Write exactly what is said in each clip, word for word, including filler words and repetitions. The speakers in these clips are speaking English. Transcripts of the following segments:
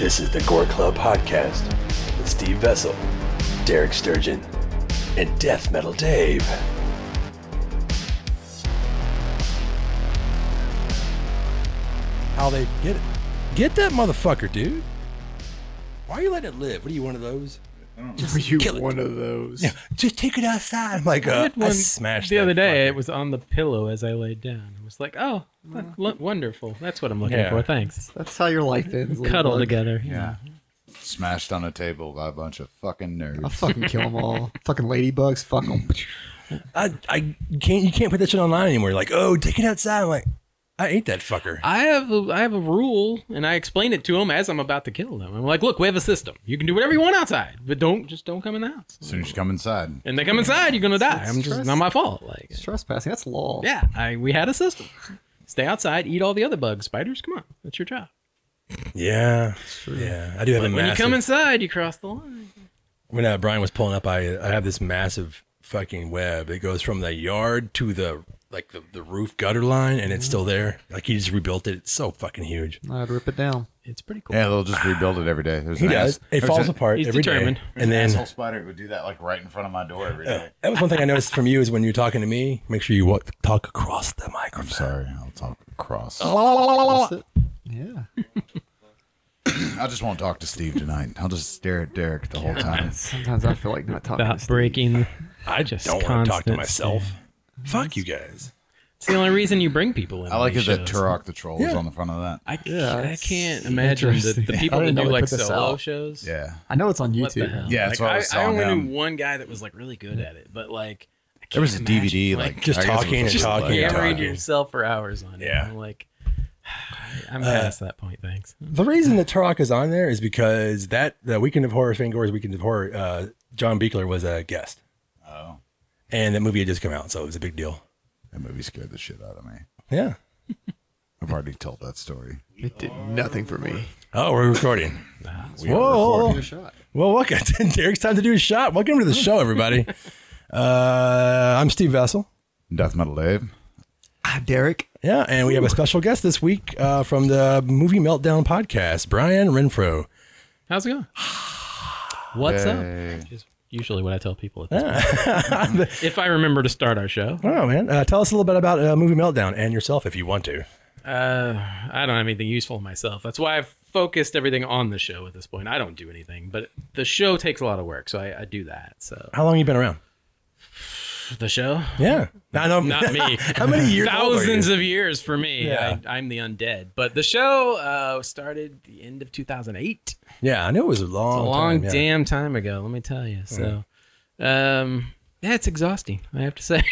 This is the Gore Club Podcast with Steve Vessel, Derek Sturgeon, and Death Metal Dave. How they get it. Get that motherfucker, dude. Why are you letting it live? What are you, one of those? Just are you one it. of those? Yeah, just take it outside. I'm like, uh, I, I smashed the other day. Fucker. It was on the pillow as I laid down. I was like, oh, mm-hmm. lo- wonderful. That's what I'm looking yeah. for. Thanks. That's how your life is. Cuddle together. Yeah. yeah. Smashed on a table by a bunch of fucking nerds. I'll fucking kill them all. Fucking ladybugs. Fuck them. I, I can't. You can't put that shit online anymore. You're like, oh, take it outside. I'm like, I ate that fucker. I have a, I have a rule, and I explain it to them as I'm about to kill them. I'm like, look, we have a system. You can do whatever you want outside, but don't just don't come in the house. As soon as you come inside, and they come inside, you're gonna die. It's I'm just not my fault. Like it's trespassing, that's law. Yeah, I, we had a system. Stay outside, eat all the other bugs, spiders. Come on, that's your job. Yeah, it's true. Yeah, I do have but a. When massive, you come inside, you cross the line. When uh, Brian was pulling up, I I have this massive fucking web. It goes from the yard to the. Like the, the roof gutter line, and it's still there. Like he just rebuilt it. It's so fucking huge. I'd rip it down. It's pretty cool. Yeah, they'll just rebuild it every day. There's he does. Ass- it falls a, apart he's every determined. day. There's and then an asshole spider who would do that like right in front of my door every day. Uh, that was one thing I noticed from you is when you're talking to me, make sure you walk, talk across the microphone. I'm sorry, I'll talk across. Oh, yeah. I just won't talk to Steve tonight. I'll just stare at Derek the whole time. Sometimes I feel like not talking. About to Steve. breaking. I just don't want to talk to myself. Steve. Fuck you guys. It's the only reason you bring people in. I like it that Turok the Troll is yeah. on the front of that. I, yeah, I can't imagine the, the people that do like solo out. shows. Yeah. I know it's on YouTube. Yeah, that's like, what I, I saw. I only down. knew one guy that was like really good at it, but like I can't there was a imagine, D V D like, like just talking and talking. You hammering yourself for hours on it. Yeah. I'm like I'm past uh, that point, thanks. The reason that Turok is on there is because that the Weekend of Horror, Fangoria's Weekend of Horror, uh, John Buechler was a guest. Oh. And that movie had just come out, so it was a big deal. That movie scared the shit out of me. Yeah. I've already told that story. It did nothing for me. Oh, we're recording. we Whoa. Recording a shot. Well, welcome. Derek's time to do a shot. Welcome to the show, everybody. uh, I'm Steve Vessel. Death Metal Dave. I'm Derek. Yeah, and we have a special guest this week uh, from the Movie Meltdown podcast, Brian Renfro. How's it going? What's hey. up? Just- Usually what I tell people at this ah. point. If I remember to start our show. Oh, man. Uh, tell us a little bit about uh, Movie Meltdown and yourself if you want to. Uh, I don't have anything useful myself. That's why I've focused everything on the show at this point. I don't do anything, but the show takes a lot of work, so I, I do that. So, how long have you been around? The show? Yeah. No, no. Not me. How many years? Thousands of years for me. Yeah. I, I'm the undead. But the show uh, started the end of two thousand eight. Yeah, I know it was a long, it's a long time, yeah. damn time ago. Let me tell you. So, yeah. um, yeah, it's exhausting. I have to say.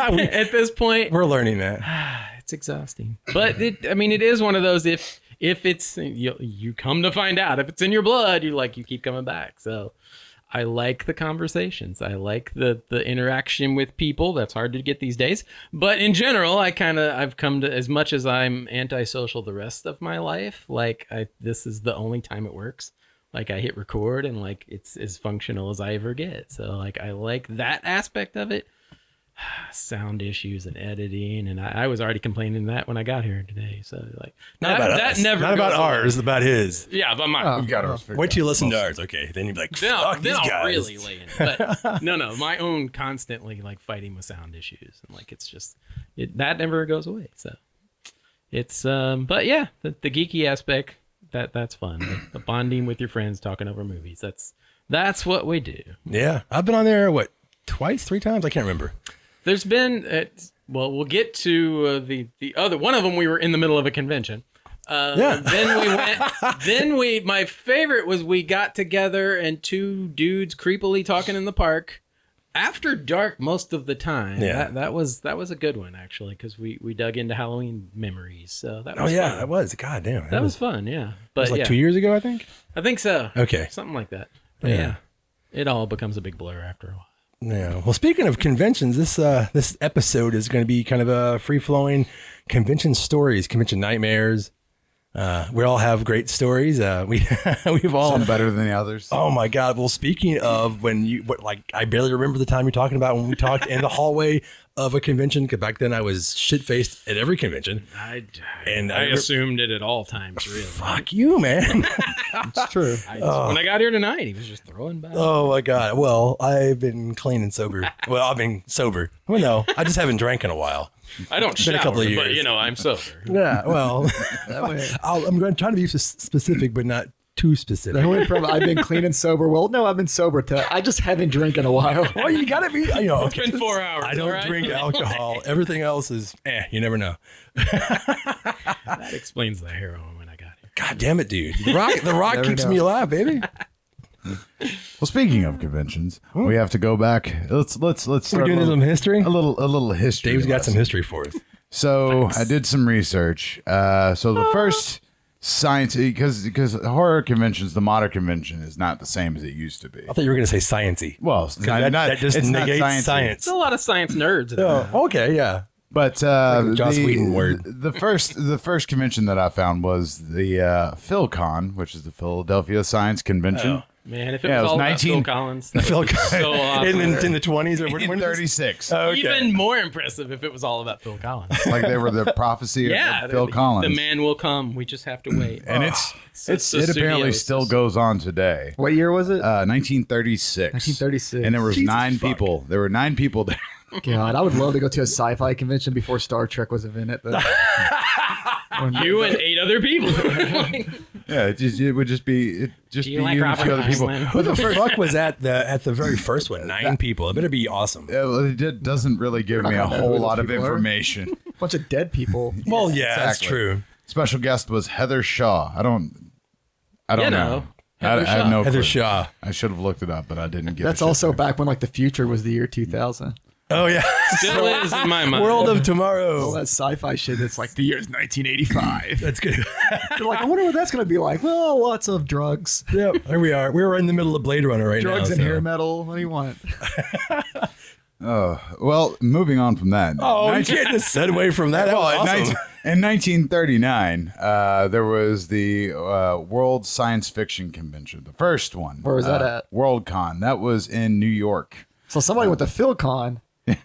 At this point, we're learning that it's exhausting. But it, I mean, it is one of those. If if it's you, you come to find out if it's in your blood, you like you keep coming back. So. I like the conversations. I like the the interaction with people. That's hard to get these days. But in general, I kind of I've come to as much as I'm antisocial the rest of my life. Like I, this is the only time it works. Like I hit record and like it's as functional as I ever get. So like I like that aspect of it. Sound issues and editing, and I, I was already complaining that when I got here today. So like, not that, about that us. Never not about ours, away. About his. Yeah, but mine. Oh, We've got ours. Wait till you listen to ours, okay? Then you'd be like, fuck these guys. I'll really lay in. But no, no, my own constantly like fighting with sound issues, and like it's just it, that never goes away. So it's um, but yeah, the, the geeky aspect that that's fun. Like, the bonding with your friends, talking over movies. That's that's what we do. Yeah, I've been on there what twice, three times. I can't remember. There's been, uh, well, we'll get to uh, the, the other, one of them we were in the middle of a convention. Uh, yeah. Then we went, then we, my favorite was we got together and two dudes creepily talking in the park after dark most of the time. Yeah. That, that was, that was a good one actually. Cause we, we dug into Halloween memories. So that was Oh yeah, fun. that was, God damn. That, that was, was fun. Yeah. But it was like yeah. two years ago, I think. I think so. Okay. Something like that. But yeah. yeah. It all becomes a big blur after a while. Yeah. Well, speaking of conventions, this uh, this episode is going to be kind of a free flowing convention stories, convention nightmares, Uh, we all have great stories. Uh, we we've all some better than the others. Oh my God! Well, speaking of when you, what, like I barely remember the time you're talking about when we talked in the hallway of a convention. Because back then I was shit faced at every convention. I and I, I assumed it at all times. Really, fuck you, man. It's true. I, oh. When I got here tonight, he was just throwing back. Oh my God! Well, I've been clean and sober. Well, I've been sober. Well, no, I just haven't drank in a while. I don't shower, a couple of years. But you know, I'm sober. Yeah, well, that way. I'll, I'm going to try to be specific, but not too specific. I went from I've been clean and sober. Well, no, I've been sober to I just haven't drank in a while. Well, you got to be. You know, okay. It's been four hours. I don't right? drink alcohol. Everything else is, eh, you never know. That explains the heroin when I got here. God damn it, dude. The rock, the rock keeps know. me alive, baby. Well, speaking of conventions, hmm. we have to go back. Let's let's let's start. We're doing a little, some history. A little a little history. Dave's got some history for us. So Thanks. I did some research. Uh, so the first science, because because horror conventions, the modern convention is not the same as it used to be. I thought you were going to say sciencey. Well, that, not, that just it's negates not science. It's a lot of science nerds. Oh, okay, yeah. But uh, like Joss the, Whedon word. the first the first convention that I found was the uh, PhilCon, which is the Philadelphia Science Convention. Oh. Man, if it yeah, was, it was all nineteen, about Phil Collins, that Phil Collins. So in, the, in the twenties or when, in thirty-six. Oh, okay. Even more impressive if it was all about Phil Collins. Like they were the prophecy yeah, of Phil the, Collins. The man will come. We just have to wait. And oh, it's, so, it's so it apparently still goes on today. What year was it? Uh, nineteen thirty-six. nineteen thirty-six. And there was Jesus nine fuck. people. There were nine people there. God, I would love to go to a sci-fi convention before Star Trek was invented. But you and eight other people. Yeah, it, just, it would just be it just you be like you and a few other people. Who the fuck was at the at the very first one? Nine that, people. It better be awesome. It, it doesn't really give me a whole lot of information. A bunch of dead people. Well, yeah, exactly. That's true. Special guest was Heather Shaw. I don't. I don't you know. know. I, I have no Heather clue. Shaw. I should have looked it up, but I didn't get it. That's also there. Back when like the future was the year two thousand. Oh, yeah. Still is in my mind. World of Tomorrow. All that sci-fi shit that's like the year is nineteen eighty-five. That's good. They're like, I wonder what that's going to be like. Well, lots of drugs. Yep. Here we are. We're in the middle of Blade Runner right drugs now. Drugs and so. hair metal. What do you want? Oh, well, moving on from that. Oh, you can't just segue from that. Well, that was awesome. In nineteen thirty-nine, uh, there was the uh, World Science Fiction Convention, the first one. Where was uh, that at? WorldCon. That was in New York. So somebody uh, went to PhilCon.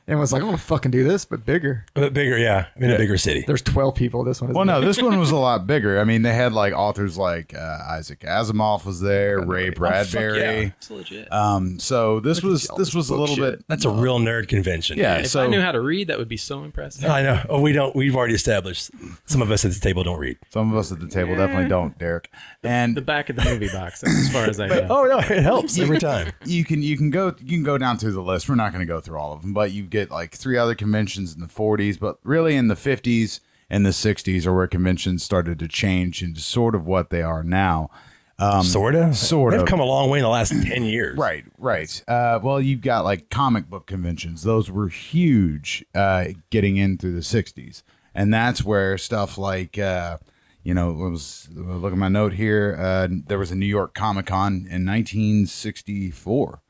And was like, I'm gonna fucking do this, but bigger. But bigger, yeah. In yeah. a bigger city. There's twelve people. This one. Isn't well, no, it? This one was a lot bigger. I mean, they had like authors like uh, Isaac Asimov was there, God, Ray Bradbury. It's oh, yeah. legit. Um, so this Look was this was a little shit. bit. That's a real nerd convention. Yeah. yeah if so, I knew how to read, that would be so impressive. I know. Oh, we don't. We've already established some of us at the table don't read. Some of us at the table yeah. definitely don't, Derek. The, and the back of the movie box, as far as I but, know. Oh no, it helps every time. You can you can go you can go down through the list. We're not going to go through all of them, but you get like three other conventions in the forties, but really in the fifties and the sixties are where conventions started to change into sort of what they are now. Um, sort of? Sort of. They've come a long way in the last ten years. Right, right. Uh, well, you've got like comic book conventions. Those were huge uh, getting in through the sixties. And that's where stuff like, uh, you know, it was, look at my note here. Uh, there was a New York Comic Con in nineteen sixty-four.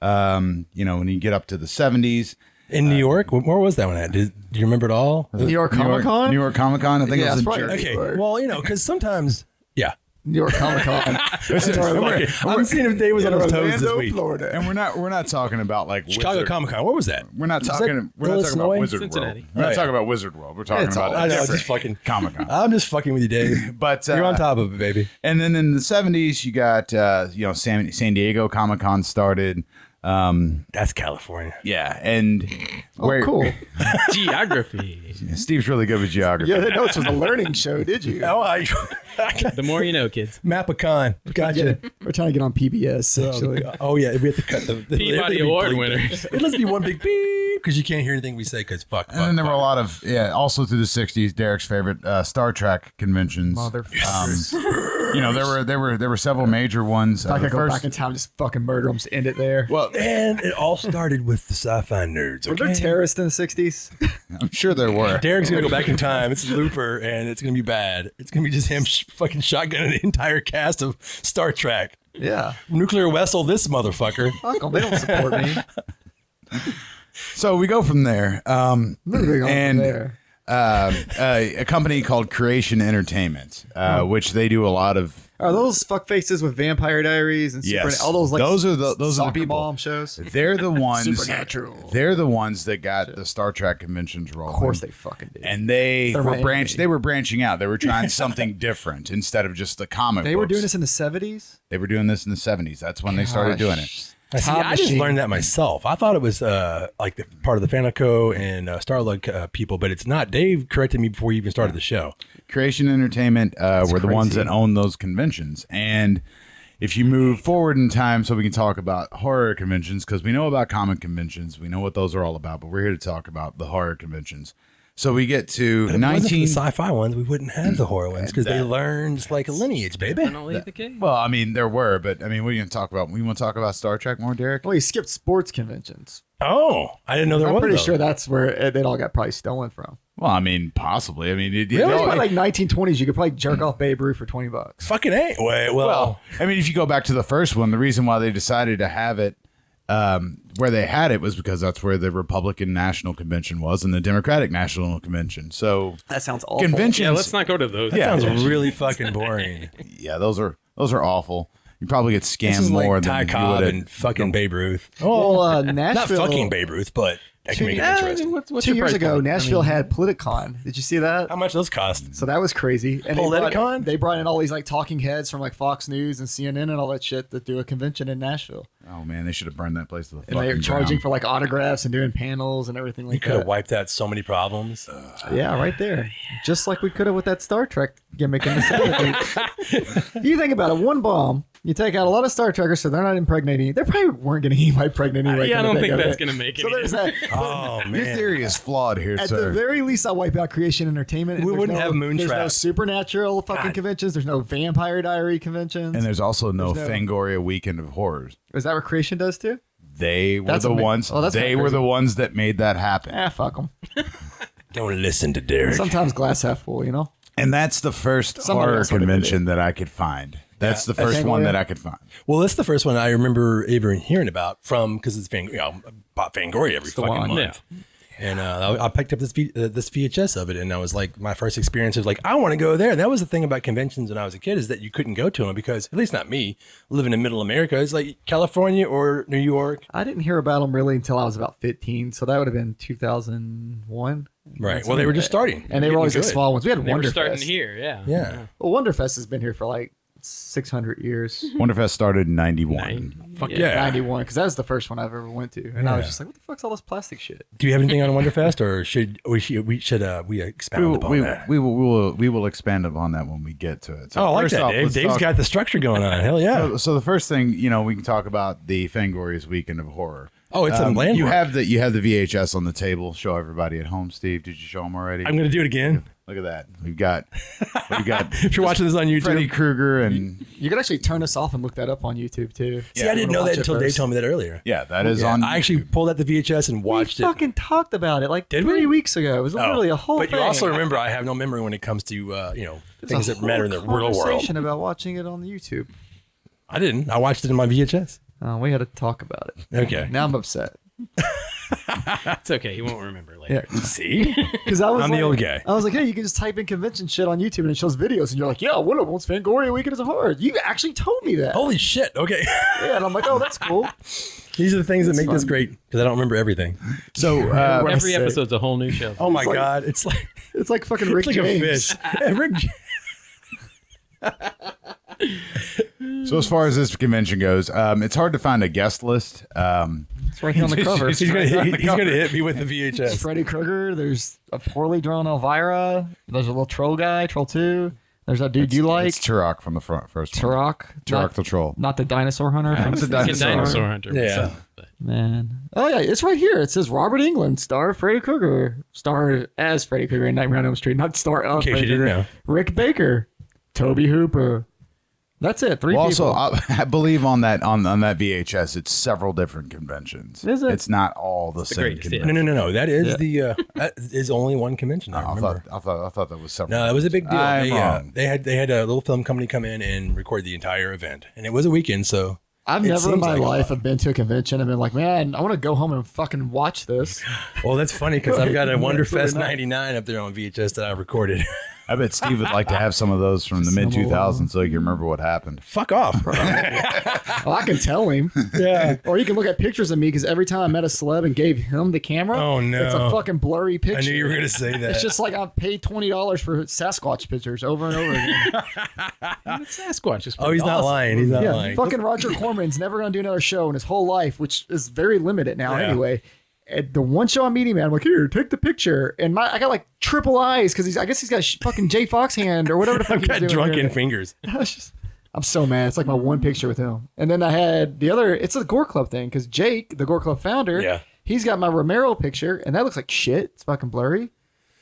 Um, you know, when you get up to the seventies. In New York? Um, Where was that one at? Did, do you remember it all? New York Comic Con? New York Comic Con. I think yeah, it was in Jersey. Okay. Or... Well, you know, because sometimes, yeah. New York Comic Con. I'm seeing if Dave was on his toes this week. Florida. And we're not we're not talking about like Chicago Wizard. Comic Con. What was that? We're not talking. That we're not talking about Wizard Cincinnati. World. We're right. not talking about Wizard World. We're talking it's about. All, I know. Just fucking Comic Con. I'm just fucking with you, Dave. But uh, you're on top of it, baby. And then in the seventies, you got uh, you know San, San Diego Comic Con started. Um, That's California. Yeah, and oh, where, cool geography. Steve's really good with geography. Yeah, the notes was a learning show. Did you? Oh, I. The more you know, kids. Mapacon. Gotcha. We're trying to get on P B S. Actually. Oh, oh yeah, we have to cut the, the Peabody Award winners. It must be one big beep because you can't hear anything we say because fuck. And fuck, then there fuck. were a lot of yeah. Also through the sixties, Derek's favorite uh, Star Trek conventions. Motherfuckers. Um, you know there were there were there were several major ones. I could uh, go first, back in time, just fucking murder them, just end it there. Well, and it all started with the sci-fi nerds. Okay? Were there terrorists in the sixties? I'm sure there were. Derek's gonna go back in time. It's Looper, and it's gonna be bad. It's gonna be just him. Fucking shotgun an entire cast of Star Trek. Yeah. Nuclear Wessel, this motherfucker. Uncle, they don't support me. So we go from there. Um, Moving on and, from there. uh, a, a company called Creation Entertainment, uh, oh. which they do a lot of. Are those fuckfaces with Vampire Diaries and Super, yes. all those like those are the those zombie are the bomb shows? They're the ones Supernatural. They're the ones that got Shit. the Star Trek conventions rolling. Of course they fucking did. And they They're were branch they were branching out. They were trying something different instead of just the comic They books. were doing this in the seventies? They were doing this in the seventies. That's when Gosh. they started doing it. See, I just learned that myself. I thought it was uh, like the part of the Fanaco and uh, Starlug uh, people, but it's not. Dave corrected me before you even started the show. Creation Entertainment uh, were crazy. the ones that own those conventions. And if you move forward in time so we can talk about horror conventions, because we know about comic conventions, we know what those are all about, but we're here to talk about the horror conventions. So we get to but if nineteen it wasn't the sci-fi ones. We wouldn't have the horror ones because they learned like a lineage, baby. That, well, I mean, there were, but I mean, what are you going to talk about? We want to talk about Star Trek more, Derek? Well, he skipped sports conventions. Oh, I didn't know there I'm was. I'm pretty though. sure that's where they all got probably stolen from. Well, I mean, possibly. I mean, it, it, really? it was probably like nineteen twenties. You could probably jerk mm. off Babe Ruth for twenty bucks. Fucking A. Well, well, I mean, if you go back to the first one, the reason why they decided to have it. Um, where they had it was because that's where the Republican National Convention was and the Democratic National Convention. So that sounds awful. Conventions. Yeah, let's not go to those. That yeah, sounds really fucking boring. Yeah, those are those are awful. You probably get scammed more like than Ty Cobb and fucking no. Babe Ruth. Well, uh, Nashville, not fucking Babe Ruth, but that can make it interesting. Yeah, what's, what's Two years ago, point? Nashville I mean, had Politicon. Did you see that? How much those cost? So that was crazy. And Politicon? They brought, they brought in all these like talking heads from like Fox News and C N N and all that shit that do a convention in Nashville. Oh man, they should have burned that place to the fucking ground. And they were charging for like autographs and doing panels and everything like that. You could have wiped out so many problems. Uh, yeah, right there. Just like we could have with that Star Trek gimmick in the seventies. You think about it, one bomb. You take out a lot of Star Trekkers, so they're not impregnating. They probably weren't going to get impregnated anyway. Yeah, I don't think that's going to make it. So there's that. Oh, man. Your theory is flawed here, At sir. At the very least, I'll wipe out Creation Entertainment. We wouldn't no, have Moontrap. There's no Supernatural fucking God. conventions. There's no Vampire Diary conventions. And there's also no, there's no Fangoria Weekend of Horrors. Is that what Creation does, too? They were that's the amazing. ones. Oh, they were the ones that made that happen. Ah, fuck them. Don't listen to Derek. Sometimes glass half full, you know? And that's the first Somebody horror convention that I could find. That's the first one that I could find. Well, that's the first one I remember even hearing about from because it's Fang, you know, bought Fangoria every fucking one, month. Yeah. And uh, I picked up this v, uh, this V H S of it, and I was like, my first experience was like, I want to go there. And that was the thing about conventions when I was a kid is that you couldn't go to them because, at least not me, living in middle America, it's like California or New York. I didn't hear about them really until I was about fifteen, so that would have been two thousand one. Right. That's well, they were just starting. And they were always good. Like small ones. We had WonderFest. They were starting here, yeah. Yeah. Well, WonderFest has been here for like six hundred years. WonderFest started in ninety-one. Nine, Fuck yeah. ninety-one, because that was the first one I've ever went to. And yeah. I was just like, what the fuck's all this plastic shit? Do you have anything on WonderFest or should we should we should uh, we expand upon we, that? We will, we will we will expand upon that when we get to it. So oh, I like that, off, Dave. Dave's talk. got the structure going on. Hell yeah. So, so the first thing, you know, we can talk about the Fangoria's Weekend of Horror. Oh, it's um, a landmark. You have the you have the V H S on the table. Show everybody at home, Steve. Did you show them already? I'm going to do it again. Look at that. We've got we've got. If you're watching this on YouTube, Freddy Krueger, and you, you can actually turn us off and look that up on YouTube too. Yeah, see, I didn't know that until Dave told me that earlier. Yeah, that is yeah. on. I actually pulled out the V H S and watched we it. We fucking talked about it like Did three we? weeks ago. It was literally oh, a whole. But thing. You also remember, I have no memory when it comes to uh, you know it's things that matter in the real world. About watching it on YouTube. I didn't. I watched it in my V H S. Uh, we had to talk about it. Okay. Now I'm upset. It's okay. He won't remember later. Yeah. See? Because I was I'm like, the old guy. I was like, hey, you can just type in convention shit on YouTube and it shows videos. And you're like, yeah, what up? What's Fangoria Weekend is a Horror? You actually told me that. Holy shit. Okay. Yeah. And I'm like, oh, that's cool. These are the things that's that make fun. This great because I don't remember everything. So uh, every episode's a whole new show. Oh, my it's God. Like, it's like it's like fucking Rick it's like James. A fish. Rick So as far as this convention goes, um, it's hard to find a guest list. Um, it's right here on the cover. He's going to hit me with the V H S. Freddy Krueger. There's a poorly drawn Elvira. There's a little troll guy, Troll two. There's that dude it's, you like. It's Turok from the front first. Turok. One. Turok not, the troll. Not the dinosaur hunter. Not the dinosaur, dinosaur hunter. hunter. Yeah. So, man. Oh, yeah. It's right here. It says Robert Englund, star Freddy Krueger. Star as Freddy Krueger in Nightmare on Elm Street. Not star of Freddy Krueger. Rick Baker. Toby Hooper. That's it. Three well, people. Also, I, I believe on that on, on that V H S, it's several different conventions. Is it? It's not all the it's same. The no, no, no, no. That is yeah. the uh, that is only one convention. I, oh, I thought I thought I thought that was several. No, it was a big deal. They, uh, they had they had a little film company come in and record the entire event, and it was a weekend. So I've it never in my like life have been to a convention and been like, man, I want to go home and fucking watch this. Well, that's funny because I've got a WonderFest ninety-nine up there on V H S that I recorded. I bet Steve would like to have some of those from the mid two thousands so he can remember what happened. Fuck off, bro. Well, I can tell him. Yeah. Or you can look at pictures of me because every time I met a celeb and gave him the camera, oh, no. It's a fucking blurry picture. I knew you were going to say that. It's just like I paid twenty dollars for Sasquatch pictures over and over again. Sasquatch is oh, he's awesome. Not lying. He's not yeah, lying. Fucking Roger Corman's never going to do another show in his whole life, which is very limited now yeah. anyway. At the one show I'm meeting, man, I'm like, here, take the picture. And my, I got like triple eyes because he's, I guess he's got a sh- fucking Jay Fox hand or whatever the fuck. I've got drunken fingers. Just, I'm so mad. It's like my one picture with him. And then I had the other, it's a Gore Club thing because Jake, the Gore Club founder, yeah. he's got my Romero picture and that looks like shit. It's fucking blurry.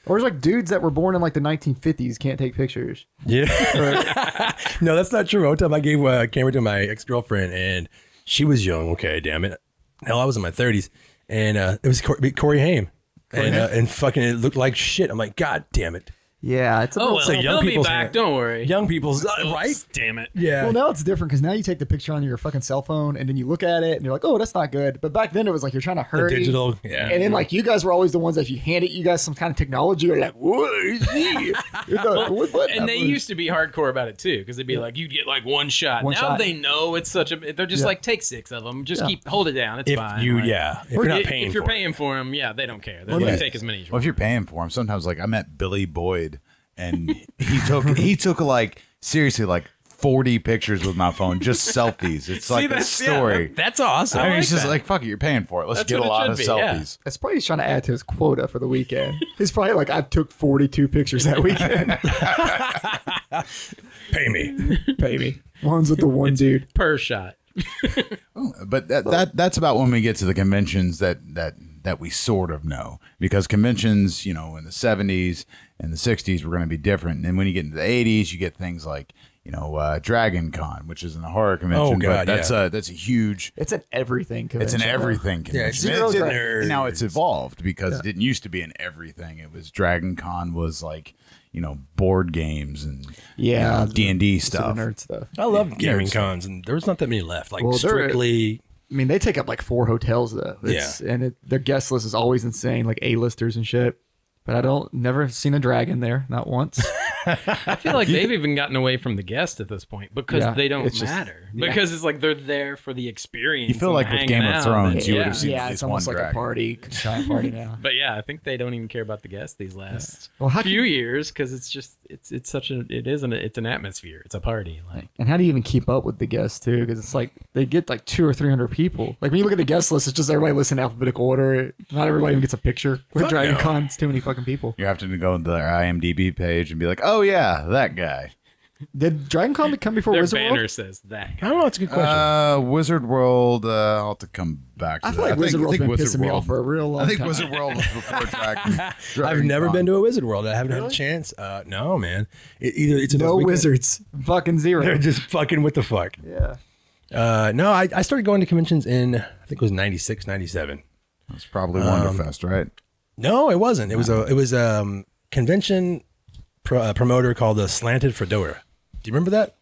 Or it's like dudes that were born in like the nineteen fifties can't take pictures. Yeah. No, that's not true. One time I gave a camera to my ex-girlfriend and she was young. Okay, damn it. Hell, I was in my thirties. And uh, it was Corey, Corey Haim, Corey and, Haim. Uh, and fucking it looked like shit. I'm like, God damn it! Yeah, it's a oh, well, so young people's. Be back. Hand. Don't worry, young people's oh, right. Damn it! Yeah. Well, now it's different because now you take the picture on your fucking cell phone and then you look at it and you're like, oh, that's not good. But back then it was like you're trying to hurry. The digital, yeah. And then like you guys were always the ones that if you handed you guys some kind of technology, you're like, what is he? Well, and they used to be hardcore about it too because they'd be yeah. like, you'd get like one shot. One now shot. They know it's such a. They're just yeah. like, take six of them, just yeah. keep hold it down. It's if fine. You, right? Yeah. If or you're not paying, if you're paying for them, yeah, they don't care. They're going to take as many as you want. Well, if you're paying for them, sometimes like I met Billy Boyd. And he took he took like seriously like forty pictures with my phone, just selfies. It's See, like a story. Yeah, that's awesome. I mean, I like it's that. Just like fuck it, you're paying for it. Let's that's get a lot of be, selfies. Yeah. That's probably he's trying to add to his quota for the weekend. He's probably like, I took forty-two pictures that weekend. Pay me, pay me. One's with the one it's dude per shot. Oh, but that that that's about when we get to the conventions that that. that we sort of know because conventions, you know, in the seventies and the sixties were going to be different. And then when you get into the eighties, you get things like, you know, uh, Dragon Con, which isn't a horror convention. Oh, God, but that's yeah. a that's a huge. It's an everything convention. It's an everything convention. Yeah, it's it's in there. Now it's evolved because yeah. it didn't used to be an everything. It was Dragon Con was like, you know, board games and yeah, you know, D and D stuff. Nerd stuff. I love yeah, gaming cons, and there's not that many left. Like well, strictly. I mean, they take up like four hotels though. It's, yeah, and it, their guest list is always insane, like A-listers and shit. But I don't, never seen a dragon there, not once. I feel like they've even gotten away from the guest at this point because yeah, they don't matter. Just, yeah. Because it's like they're there for the experience. You feel like with Game of Thrones, you yeah, would have seen yeah, it's almost like dragon. A party, giant party now. But yeah, I think they don't even care about the guest these last yeah. well, how few you, years because it's just it's it's such a it is an it's an atmosphere. It's a party. Like, and how do you even keep up with the guests too? Because it's like they get like two or three hundred people. Like when you look at the guest list, it's just everybody lists in alphabetical order. Not everybody even gets a picture. With Fuck Dragon no. Con, it's too many fucking people. You have to go to their IMDb page and be like, oh. Oh yeah, that guy. Did Dragon Con come before Wizard World? Their banner says that. I don't know. It's a good question. Uh, Wizard World. Uh, I'll have to come back to I that. Like I Wizard think, think Wizard World been pissing me off for a real long time. I think time. Wizard World was before Dragon. Dragon I've never Con. Been to a Wizard World. I haven't really? Had a chance. Uh, no, man. It, either it's no wizards. Fucking zero. They're just fucking what the fuck. Yeah. Uh, no, I, I started going to conventions in I think it was ninety-six, ninety-seven. It was probably um, WonderFest, right? No, it wasn't. It was a it was um convention. Pro, uh, promoter called the Slanted Fedora. Do you remember that,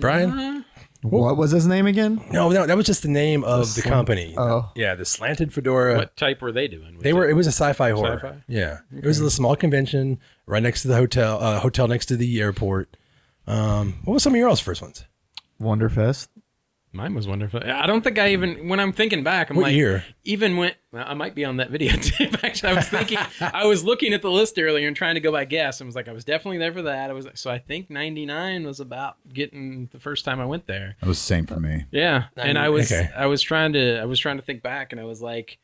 Brian? Uh, what was his name again? No, no, that was just the name of the, the slant- company. Oh, yeah, the Slanted Fedora. What type were they doing? Was they were. It was a sci-fi horror. Sci-fi? Yeah, okay. It was a small convention right next to the hotel. Uh, hotel next to the airport. Um, what was some of your all's first ones? Wonderfest. Mine was wonderful. I don't think I even, when I'm thinking back, I'm what like, year? Even when, well, I might be on that videotape. Actually, I was thinking, I was looking at the list earlier and trying to go by guess. I was like, I was definitely there for that. I was like, so I think ninety-nine was about getting the first time I went there. That was the same for me. Yeah. ninety-nine. And I was, okay. I was trying to, I was trying to think back and I was like,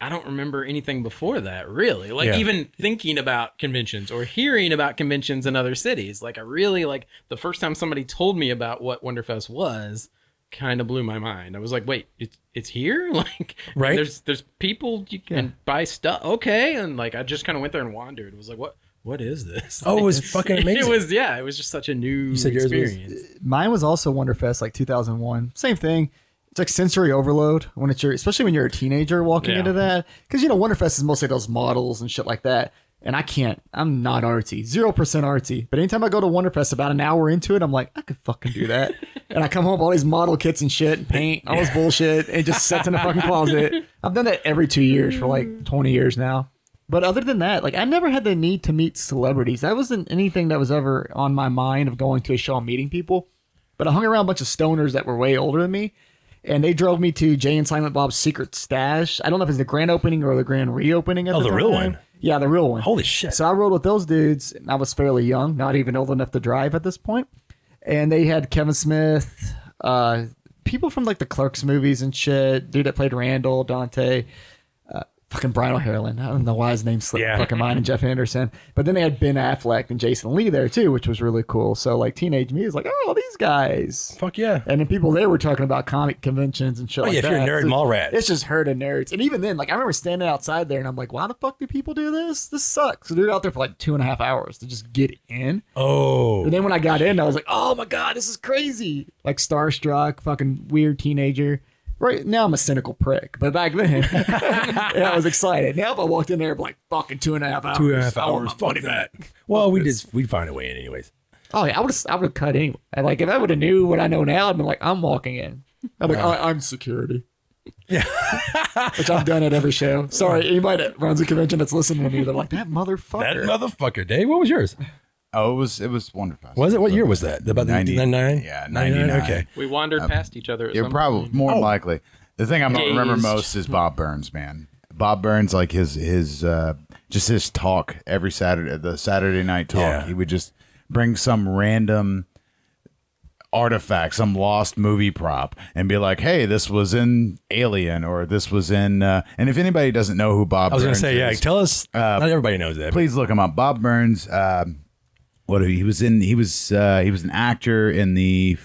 I don't remember anything before that really. Like yeah. even thinking about conventions or hearing about conventions in other cities. Like I really like the first time somebody told me about what Wonderfest was, kind of blew my mind. I was like, wait, it's it's here? Like, right? There's there's people you can yeah. buy stuff. Okay. And like I just kind of went there and wandered. It was like, what what is this? Oh, like, it was fucking amazing. It was yeah, it was just such a new experience. Was, mine was also Wonderfest, like two thousand one. Same thing. It's like sensory overload when it's your, especially when you're a teenager walking yeah. into that. Because you know, Wonderfest is mostly those models and shit like that. And I can't, I'm not artsy, zero percent artsy. But anytime I go to Wonderfest, about an hour into it, I'm like, I could fucking do that. And I come home with all these model kits and shit, and paint, all this bullshit. It just sits in a fucking closet. I've done that every two years for like twenty years now. But other than that, like I never had the need to meet celebrities. That wasn't anything that was ever on my mind of going to a show and meeting people. But I hung around a bunch of stoners that were way older than me. And they drove me to Jay and Silent Bob's Secret Stash. I don't know if it's the grand opening or the grand reopening. At oh, the, the real one. Yeah, the real one. Holy shit. So I rode with those dudes, and I was fairly young, not even old enough to drive at this point. And they had Kevin Smith, uh, people from like the Clerks movies and shit, dude that played Randall, Dante, uh, fucking Brian O'Halloran. I don't know why his name slipped yeah. fucking mine, and Jeff Anderson. But then they had Ben Affleck and Jason Lee there too, which was really cool. So like teenage me is like, oh, these guys. Fuck yeah. And then people there were talking about comic conventions and shit oh, like yeah, that. Oh yeah, if you're a nerd, so mall rat. It's just herd of nerds. And even then, like I remember standing outside there and I'm like, why the fuck do people do this? This sucks. So they're out there for like two and a half hours to just get in. Oh. And then when I got in, I was like, oh my God, this is crazy. Like starstruck, fucking weird teenager. Right now, I'm a cynical prick, but back then, yeah, I was excited. Now, if I walked in there, I'm like fucking two and a half hours, two and a half hours, funny back. Well, we just we'd find a way in, anyways. Oh yeah, I would I would cut anyway. Like if I would have knew what I know now, I'd been like, I'm walking in. I'm like, uh, I, I'm security. Yeah, which I've done at every show. Sorry, anybody that runs a convention that's listening to me, they're like that motherfucker. That motherfucker, Dave. What was yours? Oh, it was it was WonderFest. Was it? What year was that? About ninety-nine? Yeah, ninety-nine. Okay. We wandered um, past each other. You're probably more oh. likely. The thing I remember most is Bob Burns, man. Bob Burns, like his his uh, just his talk every Saturday, the Saturday night talk. Yeah. He would just bring some random artifact, some lost movie prop, and be like, "Hey, this was in Alien, or this was in." Uh, and if anybody doesn't know who Bob, I was going to say, yeah, tell us. Uh, not everybody knows that. Please look him up. Bob Burns. Uh, What he was in, he was uh, he was an actor in the